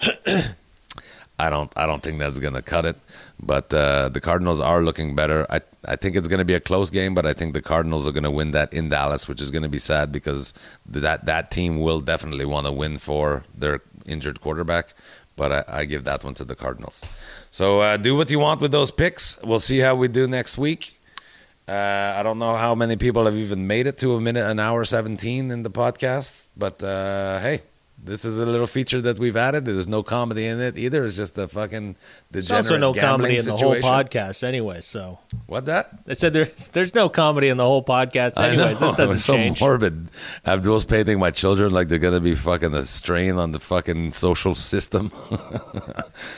I don't think that's going to cut it, but the Cardinals are looking better. I think it's going to be a close game, but I think the Cardinals are going to win that in Dallas, which is going to be sad because that team will definitely want to win for their injured quarterback, but I give that one to the Cardinals. So do what you want with those picks. We'll see how we do next week. I don't know how many people have even made it to an hour 17 in the podcast, but hey. This is a little feature that we've added. There's no comedy in it either. It's just a fucking degenerate gambling situation. There's also no comedy in the whole podcast anyway, so. What that? I said there's no comedy in the whole podcast anyways. This doesn't change. It's so morbid. Abdul's painting my children like they're going to be fucking a strain on the fucking social system.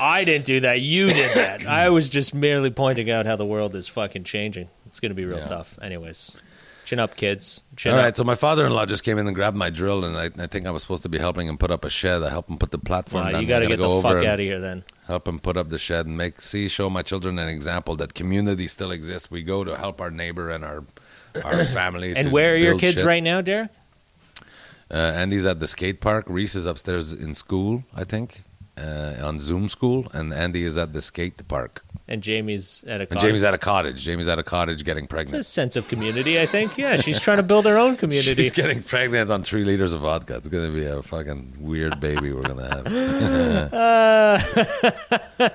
I didn't do that. You did that. I was just merely pointing out how the world is fucking changing. It's going to be real tough anyways. Chin up, kids. Chin up. All right, so my father-in-law just came in and grabbed my drill, and I think I was supposed to be helping him put up a shed. I helped him put the platform down. You got to get the fuck out of here then. Help him put up the shed and show my children an example that community still exists. We go to help our neighbor and our family. And where are your kids right now, Derek? Andy's at the skate park. Reese is upstairs in school, I think, on Zoom school, and Andy is at the skate park. And Jamie's at a cottage. Jamie's at a cottage getting pregnant. It's a sense of community, I think. Yeah, she's trying to build her own community. She's getting pregnant on 3 liters of vodka. It's going to be a fucking weird baby we're going to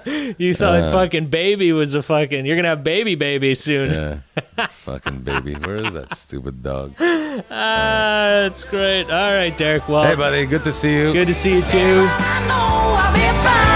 have. You thought fucking baby was a fucking... You're going to have baby soon. Yeah, fucking baby. Where is that stupid dog? That's great. All right, Derek. Well, hey, buddy. Good to see you. Good to see you, too. I know I'll be fine.